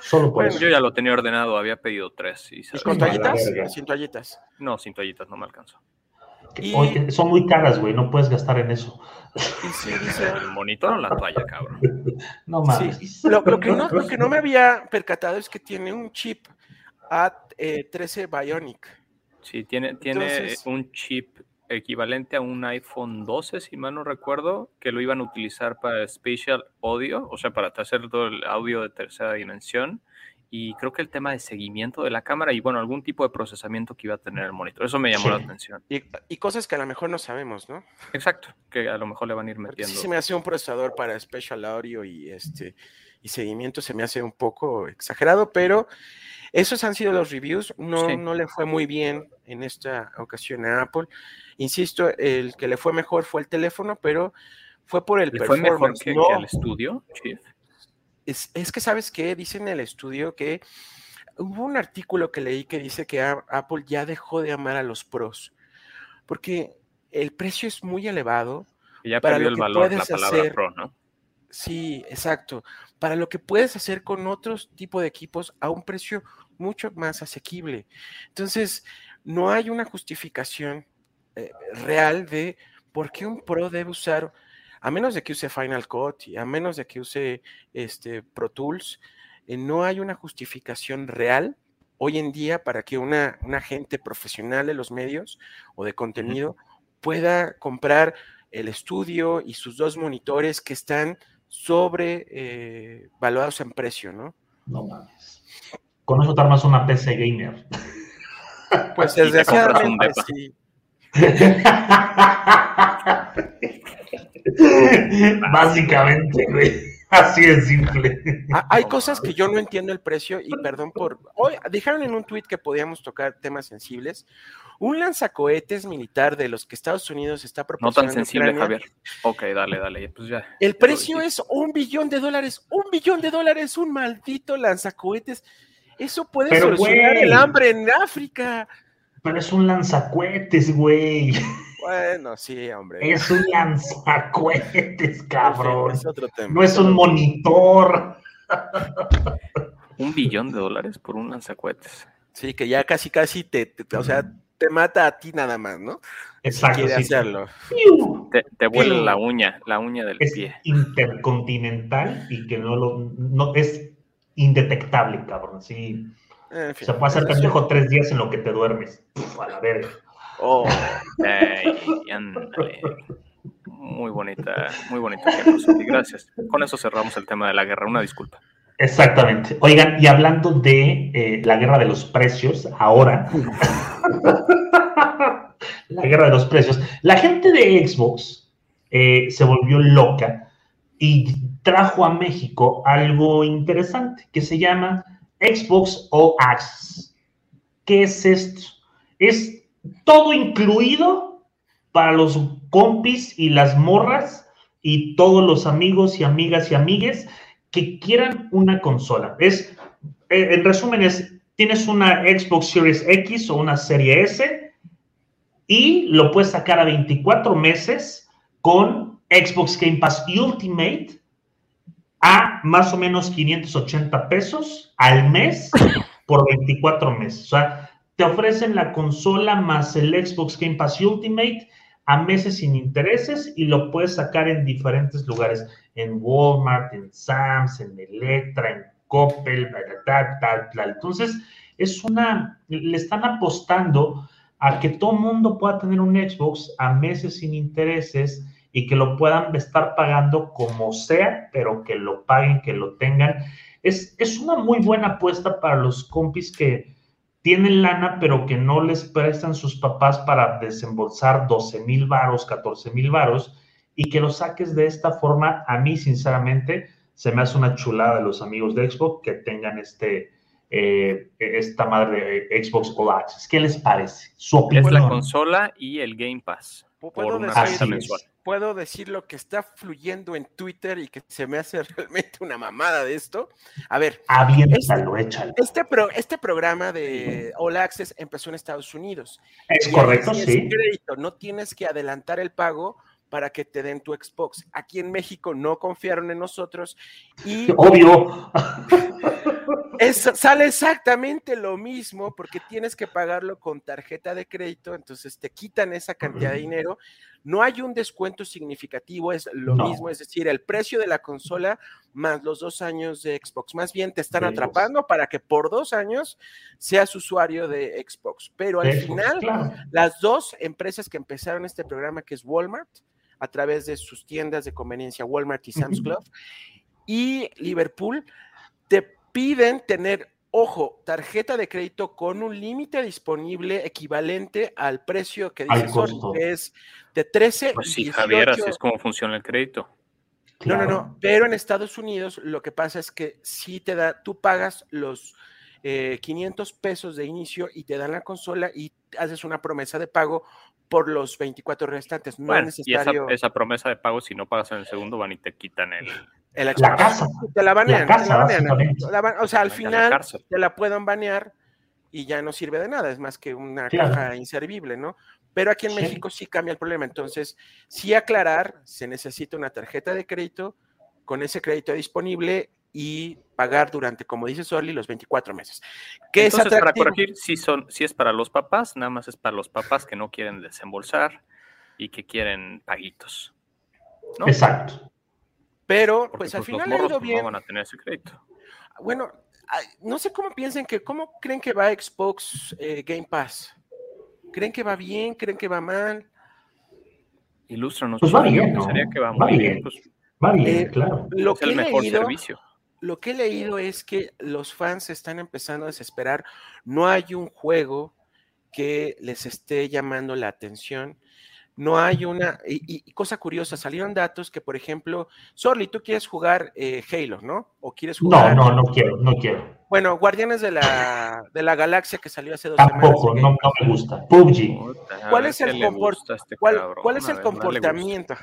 Solo por bueno, eso. Yo ya lo tenía ordenado, había pedido tres. ¿Y, ¿Y con toallitas? ¿Sin toallitas? No, sin toallitas, no me alcanzó. Y... Oye, son muy caras, güey, no puedes gastar en eso. Y sí, dice... El monitor o la toalla, cabrón. No mames. Sí. Lo, lo, que no, lo que no me había percatado es que tiene un chip A trece Bionic. Sí, tiene, tiene Entonces... un chip equivalente a un iPhone doce, si mal no recuerdo, que lo iban a utilizar para Spatial Audio, o sea, para hacer todo el audio de tercera dimensión. Y creo que el tema de seguimiento de la cámara y, bueno, algún tipo de procesamiento que iba a tener el monitor. Eso me llamó sí. la atención. Y, y cosas que a lo mejor no sabemos, ¿no? Exacto, que a lo mejor le van a ir metiendo. Sí, se me hace un procesador para Spatial Audio y, este, y seguimiento, se me hace un poco exagerado, pero esos han sido los reviews. No, sí. no le fue muy bien en esta ocasión a Apple. Insisto, el que le fue mejor fue el teléfono, pero fue por el ¿Le performance. ¿Fue mejor que, no. que el estudio, Chief? Es, es que, ¿sabes qué? Dice en el estudio que hubo un artículo que leí que dice que a, Apple ya dejó de amar a los pros, porque el precio es muy elevado. Y ya perdió el valor la palabra hacer, pro, ¿no? Sí, exacto. Para lo que puedes hacer con otros tipos de equipos a un precio mucho más asequible. Entonces, no hay una justificación eh, real de por qué un pro debe usar... A menos de que use Final Cut y a menos de que use este, Pro Tools, eh, no hay una justificación real hoy en día para que una, una gente profesional de los medios o de contenido pueda comprar el estudio y sus dos monitores que están sobre eh, valuados en precio, ¿no? No mames. Con eso te armas una P C gamer. Pues desgraciadamente sí. Básicamente, güey. Así de simple. Hay cosas que yo no entiendo el precio y perdón por... Hoy dejaron en un tweet que podíamos tocar temas sensibles. Un lanzacohetes militar de los que Estados Unidos está proporcionando. No tan sensible, Javier. Ok, dale, dale. Pues ya. El precio es un billón de dólares. Un billón de dólares, un maldito lanzacohetes. Eso puede Pero, solucionar güey. el hambre en África. Pero es un lanzacohetes, güey. Bueno, sí, hombre. Es un lanzacohetes, cabrón. Es otro tema. No es un monitor. Un billón de dólares por un lanzacohetes. Sí, que ya casi, casi te, te o sea, te mata a ti nada más, ¿no? Exacto. Si quiere sí, hacerlo. Sí. Te, te vuela la uña, la uña del es pie. Intercontinental y que no lo, no es indetectable, cabrón. Sí. En fin, o sea, puede hacer pendejo tres días en lo que te duermes. Puf, a la verga. Oh, hey, muy bonita, muy bonita. Gracias. Con eso cerramos el tema de la guerra. Una disculpa. Exactamente. Oigan, y hablando de eh, la guerra de los precios, ahora la guerra de los precios. La gente de Xbox eh, se volvió loca y trajo a México algo interesante que se llama Xbox All Access. ¿Qué es esto? Es todo incluido para los compis y las morras y todos los amigos y amigas y amigues que quieran una consola. Es, en resumen, es, tienes una Xbox Series X o una Serie S y lo puedes sacar a veinticuatro meses con Xbox Game Pass Ultimate a más o menos quinientos ochenta pesos al mes por veinticuatro meses. O sea, te ofrecen la consola más el Xbox Game Pass Ultimate a meses sin intereses y lo puedes sacar en diferentes lugares, en Walmart, en Sam's, en Electra, en Coppel, tal, tal, tal. Entonces, es una, le están apostando a que todo mundo pueda tener un Xbox a meses sin intereses y que lo puedan estar pagando como sea, pero que lo paguen, que lo tengan. Es, es una muy buena apuesta para los compis que tienen lana, pero que no les prestan sus papás para desembolsar doce mil varos, catorce mil varos, y que lo saques de esta forma. A mí, sinceramente, se me hace una chulada de los amigos de Xbox que tengan este, eh, esta madre de Xbox All Access. ¿Qué les parece? Su opinión. Es la consola y el Game Pass. ¿Puedo decir, puedo decir lo que está fluyendo en Twitter y que se me hace realmente una mamada de esto? A ver. Aviéntalo, este, échalo. Este, pro, este programa de All Access empezó en Estados Unidos. Es correcto, sí. Es crédito, no tienes que adelantar el pago para que te den tu Xbox. Aquí en México no confiaron en nosotros y obvio es, sale exactamente lo mismo porque tienes que pagarlo con tarjeta de crédito, entonces te quitan esa cantidad de dinero, no hay un descuento significativo, es lo no. mismo, es decir, el precio de la consola más los dos años de Xbox, más bien te están atrapando para que por dos años seas usuario de Xbox, pero al Xbox, final claro. las dos empresas que empezaron este programa, que es Walmart, a través de sus tiendas de conveniencia Walmart y Sam's Club, y Liverpool, te piden tener, ojo, tarjeta de crédito con un límite disponible equivalente al precio que dice Sony, que es de trece. Pues sí, Javier, así es como funciona el crédito. Claro. No, no, no, pero en Estados Unidos lo que pasa es que sí te da, tú pagas los eh, quinientos pesos de inicio y te dan la consola y haces una promesa de pago por los veinticuatro restantes. No bueno, es necesario. Y esa, esa promesa de pago, si no pagas en el segundo, van y te quitan el, el la casa. Te la banean. La te la banean. La ban... O sea, al final la te la pueden banear y ya no sirve de nada. Es más que una claro. caja inservible, ¿no? Pero aquí en sí. México sí cambia el problema. Entonces, sí aclarar, se necesita una tarjeta de crédito con ese crédito disponible y pagar durante, como dice Sorli, los veinticuatro meses. ¿Qué Entonces, es para corregir, si, son, si es para los papás, nada más es para los papás que no quieren desembolsar y que quieren paguitos, ¿no? Exacto. Pero, Porque pues al final ha ido bien. No van a tener ese crédito. Bueno, no sé cómo piensen que, ¿cómo creen que va Xbox eh, Game Pass? ¿Creen que va bien? ¿Creen que va mal? Ilústranos. Pues va bien, ¿no? Pensaría que va muy va bien. bien. Pues, va bien, eh, claro. Lo es que el mejor leído, servicio. Lo que he leído es que los fans están empezando a desesperar. No hay un juego que les esté llamando la atención. No hay una... Y, y cosa curiosa, salieron datos que, por ejemplo... Sorli, tú quieres jugar eh, Halo, ¿no? ¿O quieres jugar... No, no, no quiero, no quiero. Bueno, Guardianes de la, de la Galaxia, que salió hace dos Tampoco, semanas. Tampoco, no, no me gusta. P U B G. ¿Cuál es el, comport este cuál, cuál es el comportamiento?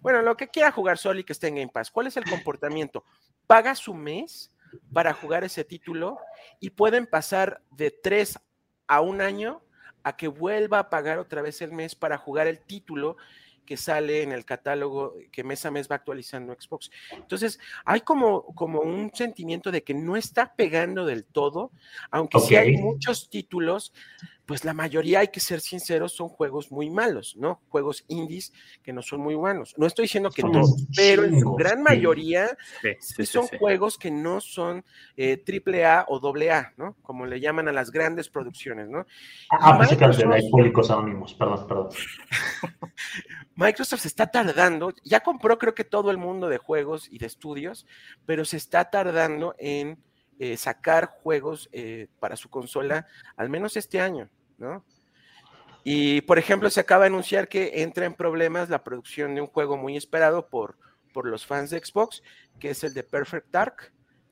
Bueno, lo que quiera jugar Sorli que esté en Game Pass. ¿Cuál es el comportamiento? Paga su mes para jugar ese título y pueden pasar de tres a un año a que vuelva a pagar otra vez el mes para jugar el título que sale en el catálogo que mes a mes va actualizando Xbox. Entonces, hay como, como un sentimiento de que no está pegando del todo, aunque okay. sí hay muchos títulos, pues la mayoría, hay que ser sinceros, son juegos muy malos, ¿no? Juegos indies que no son muy buenos. No estoy diciendo que todos, pero en su gran mayoría sí, sí, sí, son sí, sí. juegos que no son eh, triple A o doble A, ¿no? Como le llaman a las grandes producciones, ¿no? Ah, pensé que hay públicos anónimos, perdón, perdón. Microsoft se está tardando, ya compró creo que todo el mundo de juegos y de estudios, pero se está tardando en eh, sacar juegos eh, para su consola, al menos este año, ¿no? Y, por ejemplo, se acaba de anunciar que entra en problemas la producción de un juego muy esperado por, por los fans de Xbox, que es el de Perfect Dark,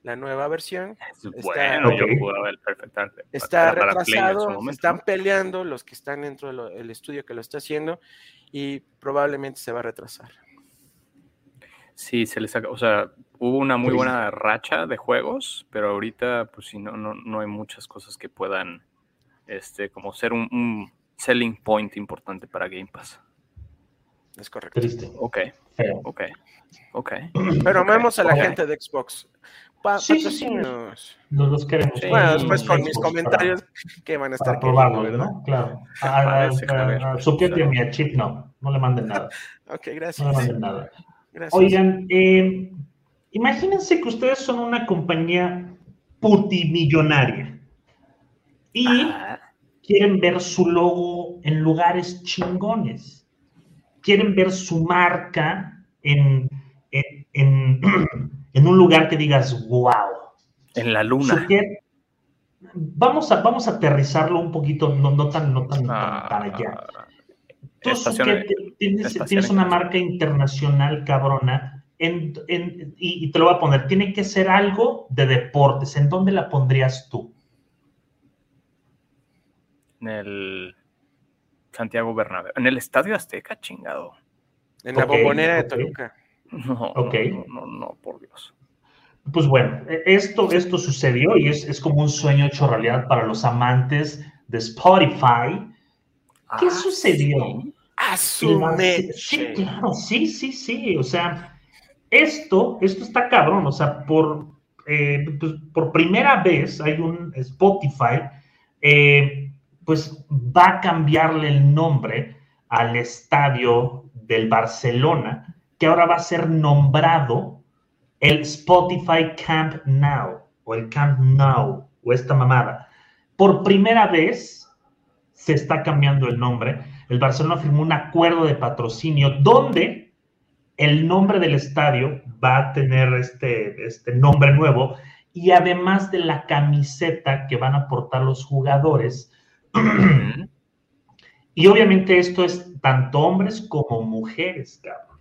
la nueva versión. Bueno, está, yo jugaba el Perfect Dark. Está retrasado, momento, están peleando los que están dentro del estudio que lo está haciendo y probablemente se va a retrasar. Sí, se les saca, o sea, hubo una muy buena racha de juegos, pero ahorita, pues sí, no, no, no hay muchas cosas que puedan, este, como ser un, un selling point importante para Game Pass. Es correcto. Triste. Ok, feo. Ok, ok. Pero amamos okay. a la okay. gente de Xbox. Pa sí, patrocinios. No los queremos. Bueno, después con mis comentarios para, que van a estar probarlo, ¿verdad? ¿No? Claro. A, a, a, a Suquete y a Chip no, no le manden nada. Ok, gracias. No le manden nada. Gracias. Oigan, eh, imagínense que ustedes son una compañía putimillonaria y ah. quieren ver su logo en lugares chingones, quieren ver su marca en, en, en, en un lugar que digas, wow. En la luna. Suquet, vamos, a, vamos a aterrizarlo un poquito, no, no tan, no tan, ah. tan para allá. Tú, Suquet, tienes, tienes una marca internacional cabrona en, en, y, y te lo voy a poner. Tiene que ser algo de deportes. ¿En dónde la pondrías tú? En el Santiago Bernabéu. En el Estadio Azteca, chingado. En okay, la Bombonera okay. de Toluca. No, okay. no, no, no, no, por Dios. Pues bueno, esto, esto sucedió y es, es como un sueño hecho realidad para los amantes de Spotify. ¿Qué ah, sucedió? Sí. Asume. Sí, claro, sí, sí, sí. O sea, esto, esto está cabrón. O sea, por, eh, pues, por primera vez hay un Spotify, eh, pues va a cambiarle el nombre al estadio del Barcelona, que ahora va a ser nombrado el Spotify Camp Nou, o el Camp Nou, o esta mamada. Por primera vez se está cambiando el nombre. El Barcelona firmó un acuerdo de patrocinio donde el nombre del estadio va a tener este, este nombre nuevo y además de la camiseta que van a portar los jugadores. Y obviamente esto es tanto hombres como mujeres, cabrón.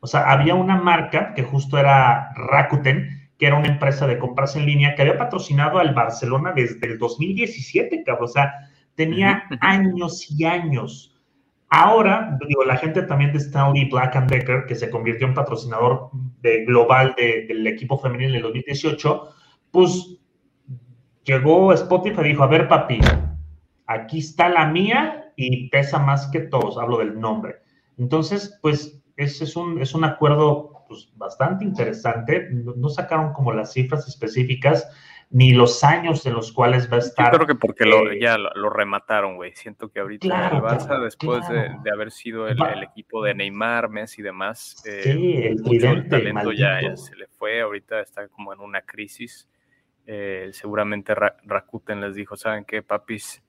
O sea, había una marca que justo era Rakuten, que era una empresa de compras en línea que había patrocinado al Barcelona desde el dos mil diecisiete, cabrón. O sea, tenía años y años. Ahora, digo, la gente también de Stanley Black and Decker, que se convirtió en patrocinador de, global de, del equipo femenil en el dos mil dieciocho, pues llegó Spotify y dijo, a ver, papi, aquí está la mía y pesa más que todos, hablo del nombre. Entonces, pues, ese es un, es un acuerdo pues, bastante interesante. No, no sacaron como las cifras específicas, ni los años en los cuales va a estar. Yo creo que porque eh, lo, ya lo, lo remataron, güey. Siento que ahorita claro, el Barça, claro, después claro. De, de haber sido el, el equipo de Neymar, Messi y demás, eh, sí, el, tridente, el talento el ya, ya se le fue. Ahorita está como en una crisis. Eh, seguramente Ra Rakuten les dijo, ¿saben qué, papis?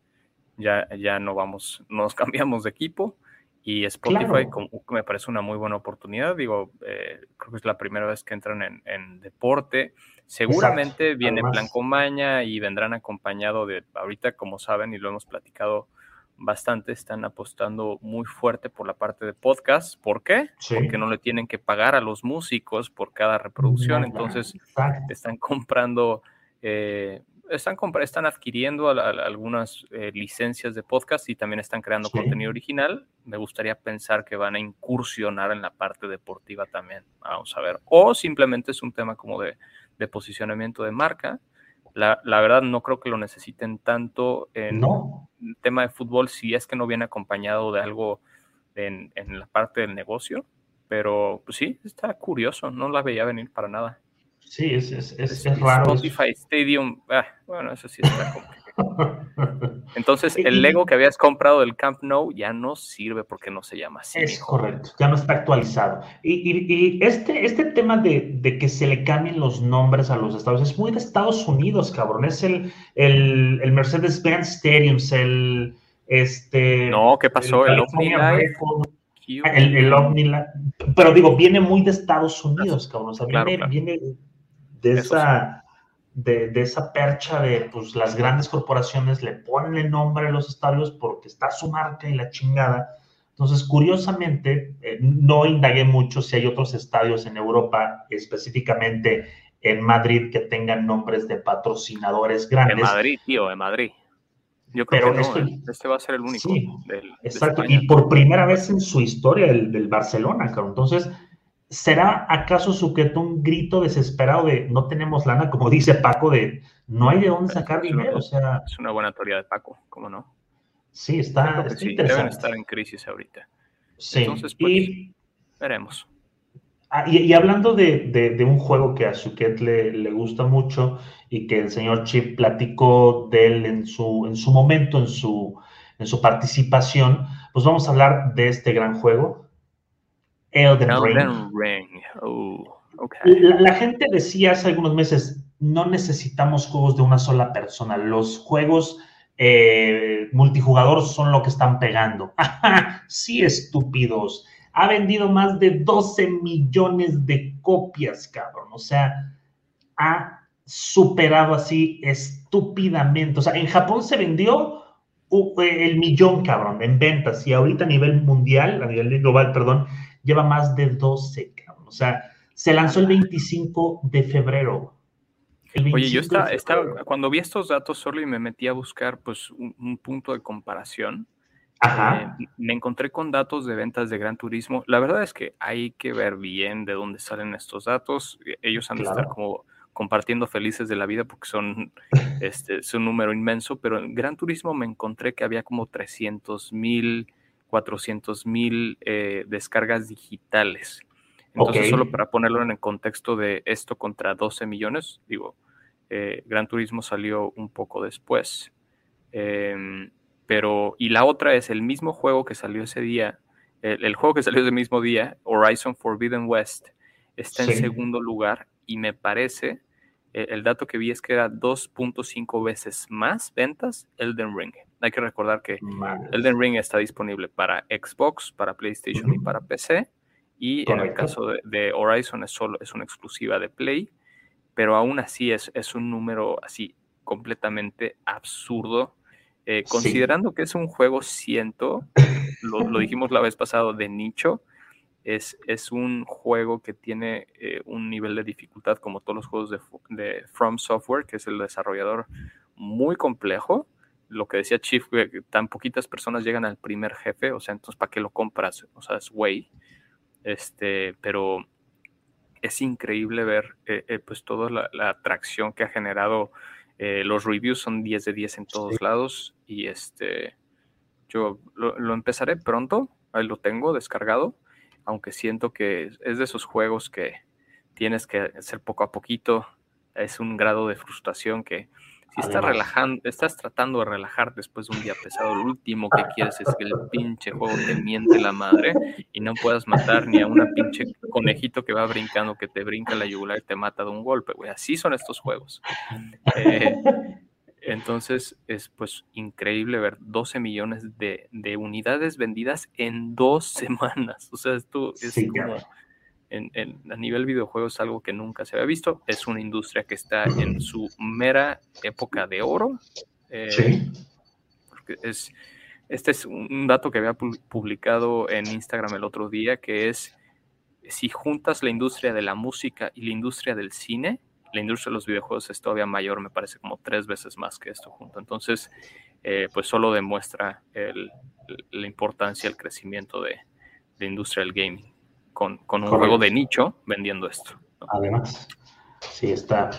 Ya, ya no vamos, nos cambiamos de equipo. Y Spotify claro. como, me parece una muy buena oportunidad. Digo, eh, creo que es la primera vez que entran en, en deporte. Seguramente Exacto. viene Además. Plancomaña y vendrán acompañado de, ahorita como saben y lo hemos platicado bastante, están apostando muy fuerte por la parte de podcast. ¿Por qué? Sí. Porque no le tienen que pagar a los músicos por cada reproducción. Bien, entonces bien. están comprando, eh, están, comp están adquiriendo a, a, a algunas eh, licencias de podcast y también están creando sí. contenido original. Me gustaría pensar que van a incursionar en la parte deportiva también. Vamos a ver. O simplemente es un tema como de de posicionamiento de marca. La, la verdad no creo que lo necesiten tanto en no. el tema de fútbol si es que no viene acompañado de algo en, en la parte del negocio, pero pues sí, está curioso, no la veía venir para nada. Sí, es, es, es, es, es raro. Spotify eso. Stadium, ah, bueno, eso sí está complicado. Entonces, el Lego que habías comprado del Camp Nou ya no sirve porque no se llama así. Es correcto, ya no está actualizado. Y, y, y este, este tema de, de que se le cambien los nombres a los estados es muy de Estados Unidos, cabrón. Es el, el, el Mercedes-Benz Stadium, el... este No, ¿qué pasó? El, el OmniLife. El, el OmniLife. Pero digo, viene muy de Estados Unidos, cabrón. O sea, claro, viene... Claro. viene de esa, de, de esa percha de, pues, las grandes corporaciones le ponen el nombre a los estadios porque está su marca y la chingada. Entonces, curiosamente, eh, no indagué mucho si hay otros estadios en Europa, específicamente en Madrid, que tengan nombres de patrocinadores grandes. En Madrid, tío, en Madrid. Yo creo Pero que no, estoy... este va a ser el único. Sí, del, exacto. De y por primera vez en su historia, el del Barcelona, cabrón. Entonces, ¿será acaso Suquet un grito desesperado de no tenemos lana, como dice Paco, de no hay de dónde sacar dinero? O sea, es una buena teoría de Paco, ¿cómo no? Sí, está, está sí, interesante. Deben estar en crisis ahorita. Sí. Entonces, pues, y, veremos. Y, y hablando de, de, de un juego que a Suquet le, le gusta mucho y que el señor Chip platicó de él en su, en su momento, en su, en su participación, pues vamos a hablar de este gran juego, Elden Ring. Elden Ring. Oh, okay. la, la gente decía hace algunos meses, no necesitamos juegos de una sola persona, los juegos eh, multijugador son lo que están pegando. Sí, estúpidos. Ha vendido más de doce millones de copias, cabrón. O sea, ha superado así estúpidamente. O sea, en Japón se vendió el millón, cabrón, en ventas. Y ahorita a nivel mundial, a nivel global, perdón, lleva más de doce, cabrón. O sea, se lanzó el veinticinco de febrero. Oye, yo está, está, cuando vi estos datos, Zorli, me metí a buscar pues un, un punto de comparación. Ajá. Eh, me encontré con datos de ventas de Gran Turismo. La verdad es que hay que ver bien de dónde salen estos datos. Ellos han claro. de estar como compartiendo felices de la vida porque son este, es un número inmenso, pero en Gran Turismo me encontré que había como trescientos mil, cuatrocientos mil eh, descargas digitales. Entonces, okay. solo para ponerlo en el contexto de esto contra doce millones, digo, eh, Gran Turismo salió un poco después. Eh, pero, y la otra es el mismo juego que salió ese día, el, el juego que salió ese mismo día, Horizon Forbidden West, está sí. en segundo lugar y me parece, eh, el dato que vi es que era dos punto cinco veces más ventas Elden Ring. Hay que recordar que Madre. Elden Ring está disponible para Xbox, para PlayStation uh-huh. y para P C. Y Correcto. en el caso de, de Horizon es solo es una exclusiva de Play, pero aún así es, es un número así completamente absurdo, eh, considerando sí. que es un juego ciento, lo, lo dijimos la vez pasada, de nicho, es, es un juego que tiene eh, un nivel de dificultad como todos los juegos de, de From Software, que es el desarrollador, muy complejo. Lo que decía Chief, que tan poquitas personas llegan al primer jefe, o sea, entonces ¿para qué lo compras? O sea, es güey. Este, pero es increíble ver eh, eh, pues toda la, la atracción que ha generado. Eh, los reviews son diez de diez en todos sí. lados y este yo lo, lo empezaré pronto, ahí lo tengo descargado, aunque siento que es de esos juegos que tienes que hacer poco a poquito. Es un grado de frustración que si estás relajando, estás tratando de relajar después de un día pesado, lo último que quieres es que el pinche juego te miente la madre y no puedas matar ni a una pinche conejito que va brincando, que te brinca la yugular y te mata de un golpe, güey. Así son estos juegos. Eh, entonces es pues increíble ver doce millones de, de unidades vendidas en dos semanas. O sea, esto es sí, como... En, en, a nivel videojuego es algo que nunca se había visto. Es una industria que está en su mera época de oro. Eh, sí. Porque es, este es un dato que había publicado en Instagram el otro día, que es, si juntas la industria de la música y la industria del cine, la industria de los videojuegos es todavía mayor, me parece como tres veces más que esto junto. Entonces, eh, pues solo demuestra el, la importancia, el crecimiento de la industria del gaming. Con, con un Correcto. juego de nicho vendiendo esto, ¿no? Además, sí está.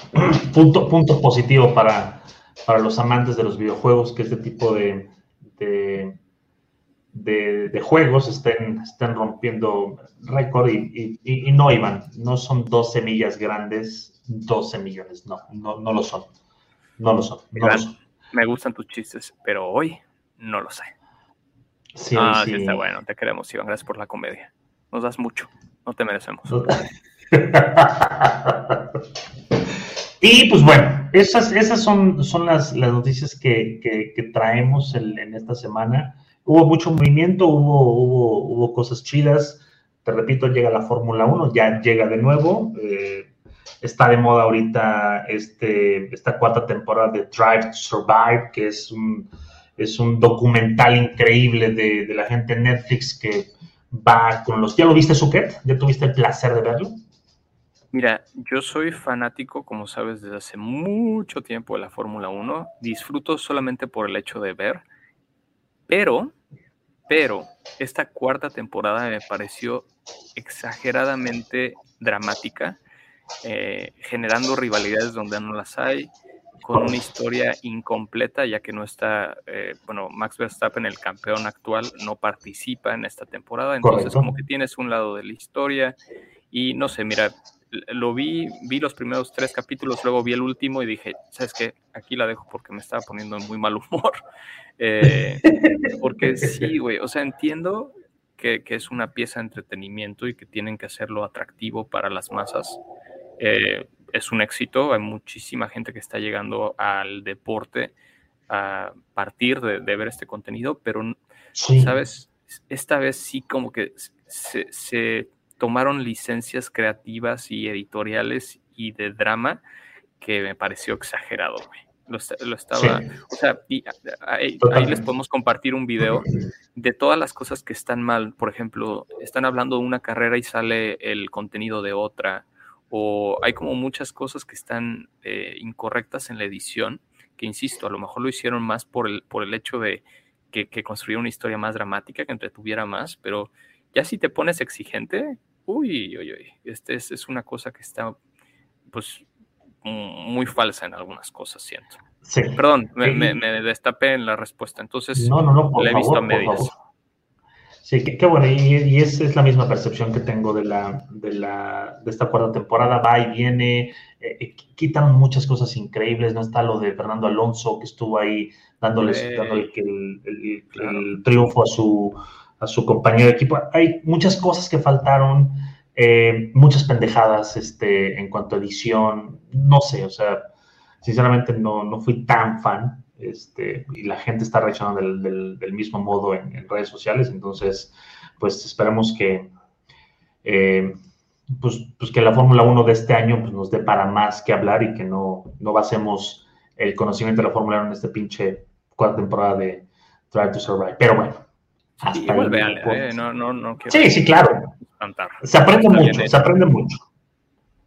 Punto, punto positivo para, para los amantes de los videojuegos, que este tipo de, de, de, de juegos estén, estén rompiendo récord y, y, y no, Iván, no son doce millas grandes, doce millones, no, no, no lo son, no lo son. No Iván, lo son. Me gustan tus chistes, pero hoy no lo sé. Sí, ah, sí. Está bueno, te queremos, Iván, gracias por la comedia. Nos das mucho, no te merecemos. Y pues bueno, esas, esas son, son las, las noticias que, que, que traemos en, en esta semana. Hubo mucho movimiento, hubo, hubo, hubo cosas chidas. Te repito, llega la Fórmula uno, ya llega de nuevo. Eh, Está de moda ahorita este, esta cuarta temporada de Drive to Survive, que es un, es un documental increíble de, de la gente en Netflix que va con los... ¿Ya lo viste, Suquet? ¿Ya tuviste el placer de verlo? Mira, yo soy fanático, como sabes, desde hace mucho tiempo de la Fórmula uno. Disfruto solamente por el hecho de ver. Pero, pero, esta cuarta temporada me pareció exageradamente dramática, eh, generando rivalidades donde no las hay, con una historia incompleta, ya que no está, eh, bueno, Max Verstappen, el campeón actual, no participa en esta temporada. Entonces, correcto, como que tienes un lado de la historia y no sé, mira... Lo vi, vi los primeros tres capítulos, luego vi el último y dije, ¿sabes qué? Aquí la dejo porque me estaba poniendo en muy mal humor. Eh, porque sí, güey, o sea, entiendo que, que es una pieza de entretenimiento y que tienen que hacerlo atractivo para las masas. Eh, es un éxito, hay muchísima gente que está llegando al deporte a partir de, de ver este contenido, pero, sí. ¿sabes? Esta vez sí como que se... se tomaron licencias creativas y editoriales y de drama que me pareció exagerado, güey. Lo, lo estaba... Sí. O sea, y, ahí, ahí les podemos compartir un video de todas las cosas que están mal. Por ejemplo, están hablando de una carrera y sale el contenido de otra. O hay como muchas cosas que están eh, incorrectas en la edición, que insisto, a lo mejor lo hicieron más por el, por el hecho de que, que construyeron una historia más dramática, que entretuviera más, pero ya si te pones exigente... Uy, uy, uy, este es, es una cosa que está, pues, muy falsa en algunas cosas, siento. Sí. Perdón, me, sí. me, me destapé en la respuesta, entonces no, no, no, por la he favor, visto a medias. Sí, qué, qué bueno, y, y es, es la misma percepción que tengo de la, de la, de esta cuarta temporada, va y viene, eh, quitan muchas cosas increíbles, no está lo de Fernando Alonso, que estuvo ahí dándoles, eh, dándole el, el, claro. el triunfo a su... a su compañero de equipo. Hay muchas cosas que faltaron, eh, muchas pendejadas este, en cuanto a edición, no sé, o sea, sinceramente no, no fui tan fan, este, y la gente está reaccionando del, del, del mismo modo en, en redes sociales, entonces, pues, esperemos que, eh, pues, pues, que la Fórmula uno de este año pues, nos dé para más que hablar y que no, no basemos el conocimiento de la Fórmula uno en este pinche cuarta temporada de Drive to Survive, pero bueno. Sí, igual véanle, eh, no, no, no quiero sí, sí, claro. Cantar. Se aprende está mucho, se aprende mucho.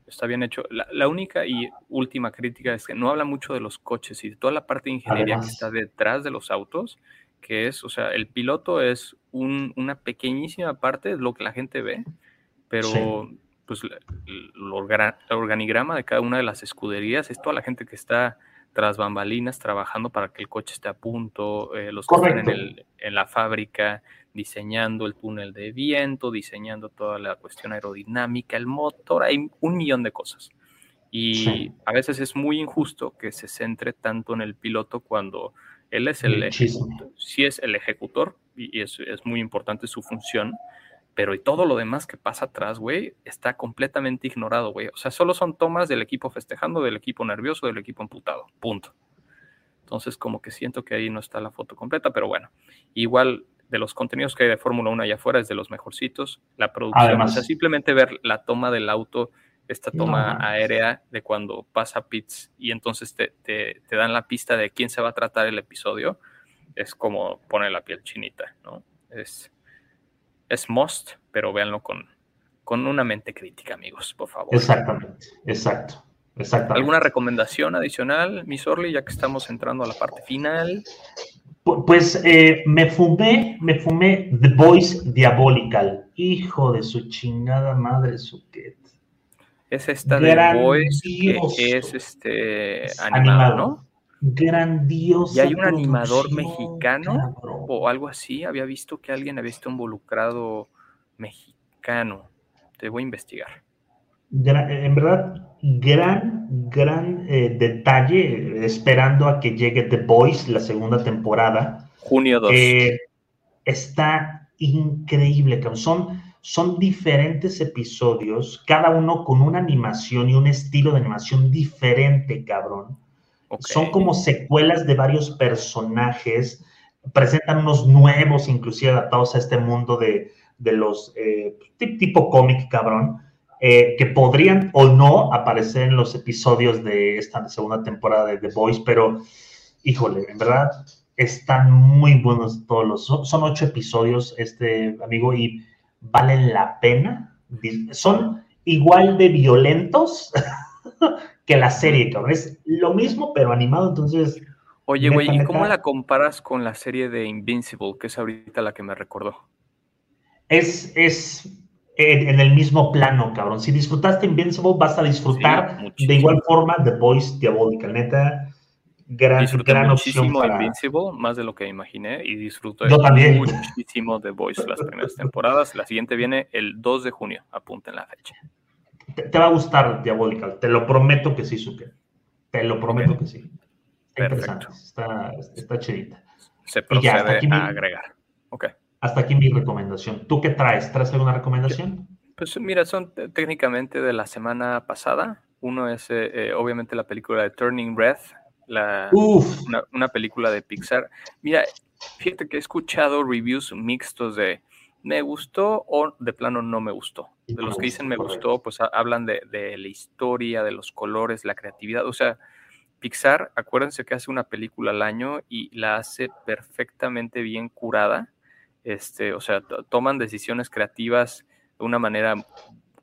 Está bien hecho. La, la única y última crítica es que no habla mucho de los coches y de toda la parte de ingeniería Además. que está detrás de los autos, que es, o sea, el piloto es un, una pequeñísima parte de lo que la gente ve, pero sí. pues el, el organigrama de cada una de las escuderías es toda la gente que está tras bambalinas, trabajando para que el coche esté a punto, eh, los que están en, el, en la fábrica, diseñando el túnel de viento, diseñando toda la cuestión aerodinámica, el motor, hay un millón de cosas. Y sí. a veces es muy injusto que se centre tanto en el piloto cuando él es el ejecutor. Sí es el ejecutor, y es, es muy importante su función, pero y todo lo demás que pasa atrás, güey, está completamente ignorado, güey. O sea, solo son tomas del equipo festejando, del equipo nervioso, del equipo amputado, punto. Entonces, como que siento que ahí no está la foto completa, pero bueno. Igual, de los contenidos que hay de Fórmula uno allá afuera, es de los mejorcitos. La producción, Además, o sea, simplemente ver la toma del auto, esta toma no, aérea de cuando pasa pits y entonces te, te, te dan la pista de quién se va a tratar el episodio, es como pone la piel chinita, ¿no? Es... Es must, pero véanlo con, con una mente crítica, amigos, por favor. Exactamente, exacto, exactamente. ¿Alguna recomendación adicional, Miss Orly, ya que estamos entrando a la parte final? Pues eh, me fumé, me fumé The Voice Diabolical. Hijo de su chingada madre, Suquet. Es esta de The Voice, que es este animado, ¿no? Grandioso. Y hay un animador mexicano cabrón. o algo así. Había visto que alguien había visto involucrado mexicano. Te voy a investigar. Gran, en verdad, gran, gran eh, detalle. Esperando a que llegue The Boys, la segunda temporada. junio dos. Eh, está increíble, cabrón. Son, son diferentes episodios, cada uno con una animación y un estilo de animación diferente, cabrón. Okay. Son como secuelas de varios personajes, presentan unos nuevos, inclusive adaptados a este mundo de, de los eh, tipo cómic, cabrón, eh, que podrían o no aparecer en los episodios de esta segunda temporada de The Voice, pero, híjole, en verdad, están muy buenos todos los... Son, son ocho episodios, este amigo, y valen la pena. Son igual de violentos que la serie, cabrón. Es lo mismo, pero animado, entonces... Oye, güey, ¿y cómo la comparas con la serie de Invincible, que es ahorita la que me recordó? Es, es en, en el mismo plano, cabrón. Si disfrutaste Invincible, vas a disfrutar sí, de igual forma The Voice Diabolical. Neta, gran, disfruté gran opción para... Invincible, más de lo que imaginé, y disfruto muchísimo The Voice las primeras temporadas. La siguiente viene el dos de junio, apunten la fecha. Te, te va a gustar Diabolical, te lo prometo que sí, Suquet. Te lo prometo okay. que sí. Perfecto. Está, está chidita. Se procede ya, a agregar. Okay. Hasta aquí mi recomendación. ¿Tú qué traes? ¿Traes alguna recomendación? Pues mira, son técnicamente de la semana pasada. Uno es, eh, obviamente, la película de Turning Red, la, una, una película de Pixar. Mira, fíjate que he escuchado reviews mixtos de me gustó o de plano no me gustó. De los que dicen me gustó, pues hablan de, de la historia, de los colores, la creatividad. O sea, Pixar, acuérdense que hace una película al año y la hace perfectamente bien curada. Este, o sea, t- toman decisiones creativas de una manera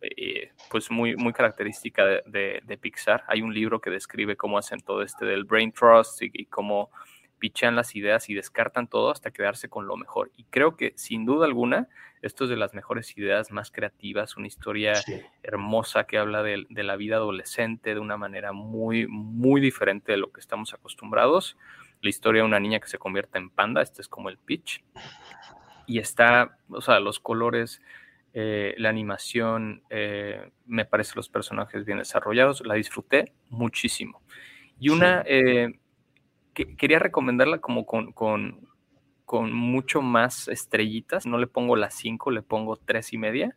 eh, pues muy, muy característica de, de, de Pixar. Hay un libro que describe cómo hacen todo este del brain trust y, y cómo pichan las ideas y descartan todo hasta quedarse con lo mejor. Y creo que, sin duda alguna, esto es de las mejores ideas más creativas, una historia sí. hermosa que habla de, de la vida adolescente de una manera muy, muy diferente de lo que estamos acostumbrados. La historia de una niña que se convierte en panda, este es como el pitch. Y está, o sea, los colores, eh, la animación, eh, me parece los personajes bien desarrollados. La disfruté muchísimo. Y una, sí. eh, que, quería recomendarla como con... con con mucho más estrellitas, no le pongo las cinco, le pongo tres y media,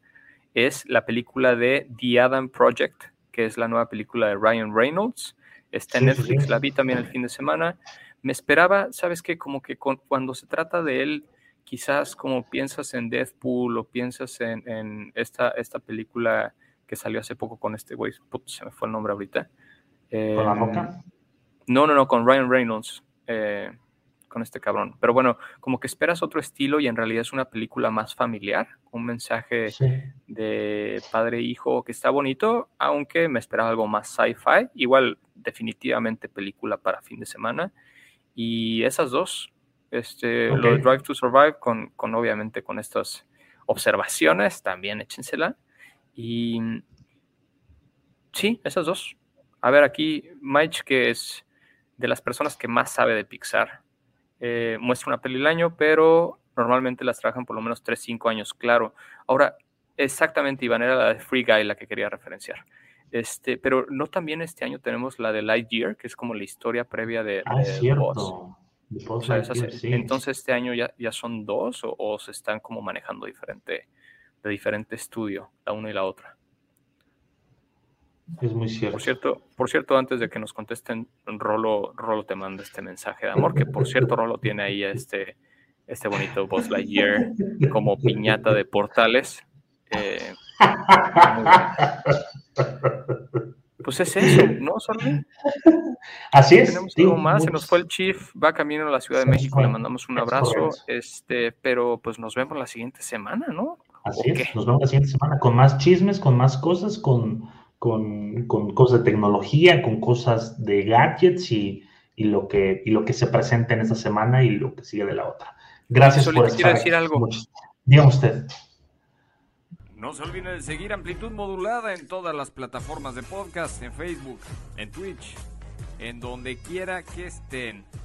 es la película de The Adam Project, que es la nueva película de Ryan Reynolds, está en sí, Netflix, sí. la vi también el fin de semana, me esperaba, ¿sabes qué? Como que con, cuando se trata de él, quizás como piensas en Deadpool o piensas en, en esta, esta película que salió hace poco con este güey, se me fue el nombre ahorita. Eh, ¿Con la Roca? No, no, no, con Ryan Reynolds, eh, con este cabrón, pero bueno, como que esperas otro estilo y en realidad es una película más familiar, un mensaje sí. de padre-hijo que está bonito, aunque me esperaba algo más sci-fi, igual definitivamente película para fin de semana, y esas dos, este, okay. lo de Drive to Survive, con, con obviamente con estas observaciones, también échensela, y sí, esas dos. A ver, aquí Mike, que es de las personas que más sabe de Pixar, Eh, muestra una peli al año, pero normalmente las trabajan por lo menos tres, cinco años, claro. Ahora, exactamente, Iván, era la de Free Guy la que quería referenciar. Este, pero no también este año tenemos la de Lightyear, que es como la historia previa de, ah, de Buzz. O sea, sí. Entonces este año ya, ya son dos o, o se están como manejando diferente, de diferente estudio, la una y la otra. Es muy cierto. Por cierto, por cierto, antes de que nos contesten, Rolo, Rolo te manda este mensaje de amor, que por cierto Rolo tiene ahí este, este bonito Buzz Lightyear como piñata de portales. Eh, pues es eso, ¿no, Sorry? Así es. Tenemos algo más, se nos fue el Chief, va camino a la Ciudad de México, le mandamos un abrazo, este, pero pues nos vemos la siguiente semana, ¿no? Así es, nos vemos la siguiente semana con más chismes, con más cosas, con... Con, con cosas de tecnología, con cosas de gadgets y, y, lo que, y lo que se presenta en esta semana y lo que sigue de la otra. Gracias por estar aquí. Quiero decir algo. Diga usted. No se olviden de seguir Amplitud Modulada en todas las plataformas de podcast, en Facebook, en Twitch, en donde quiera que estén.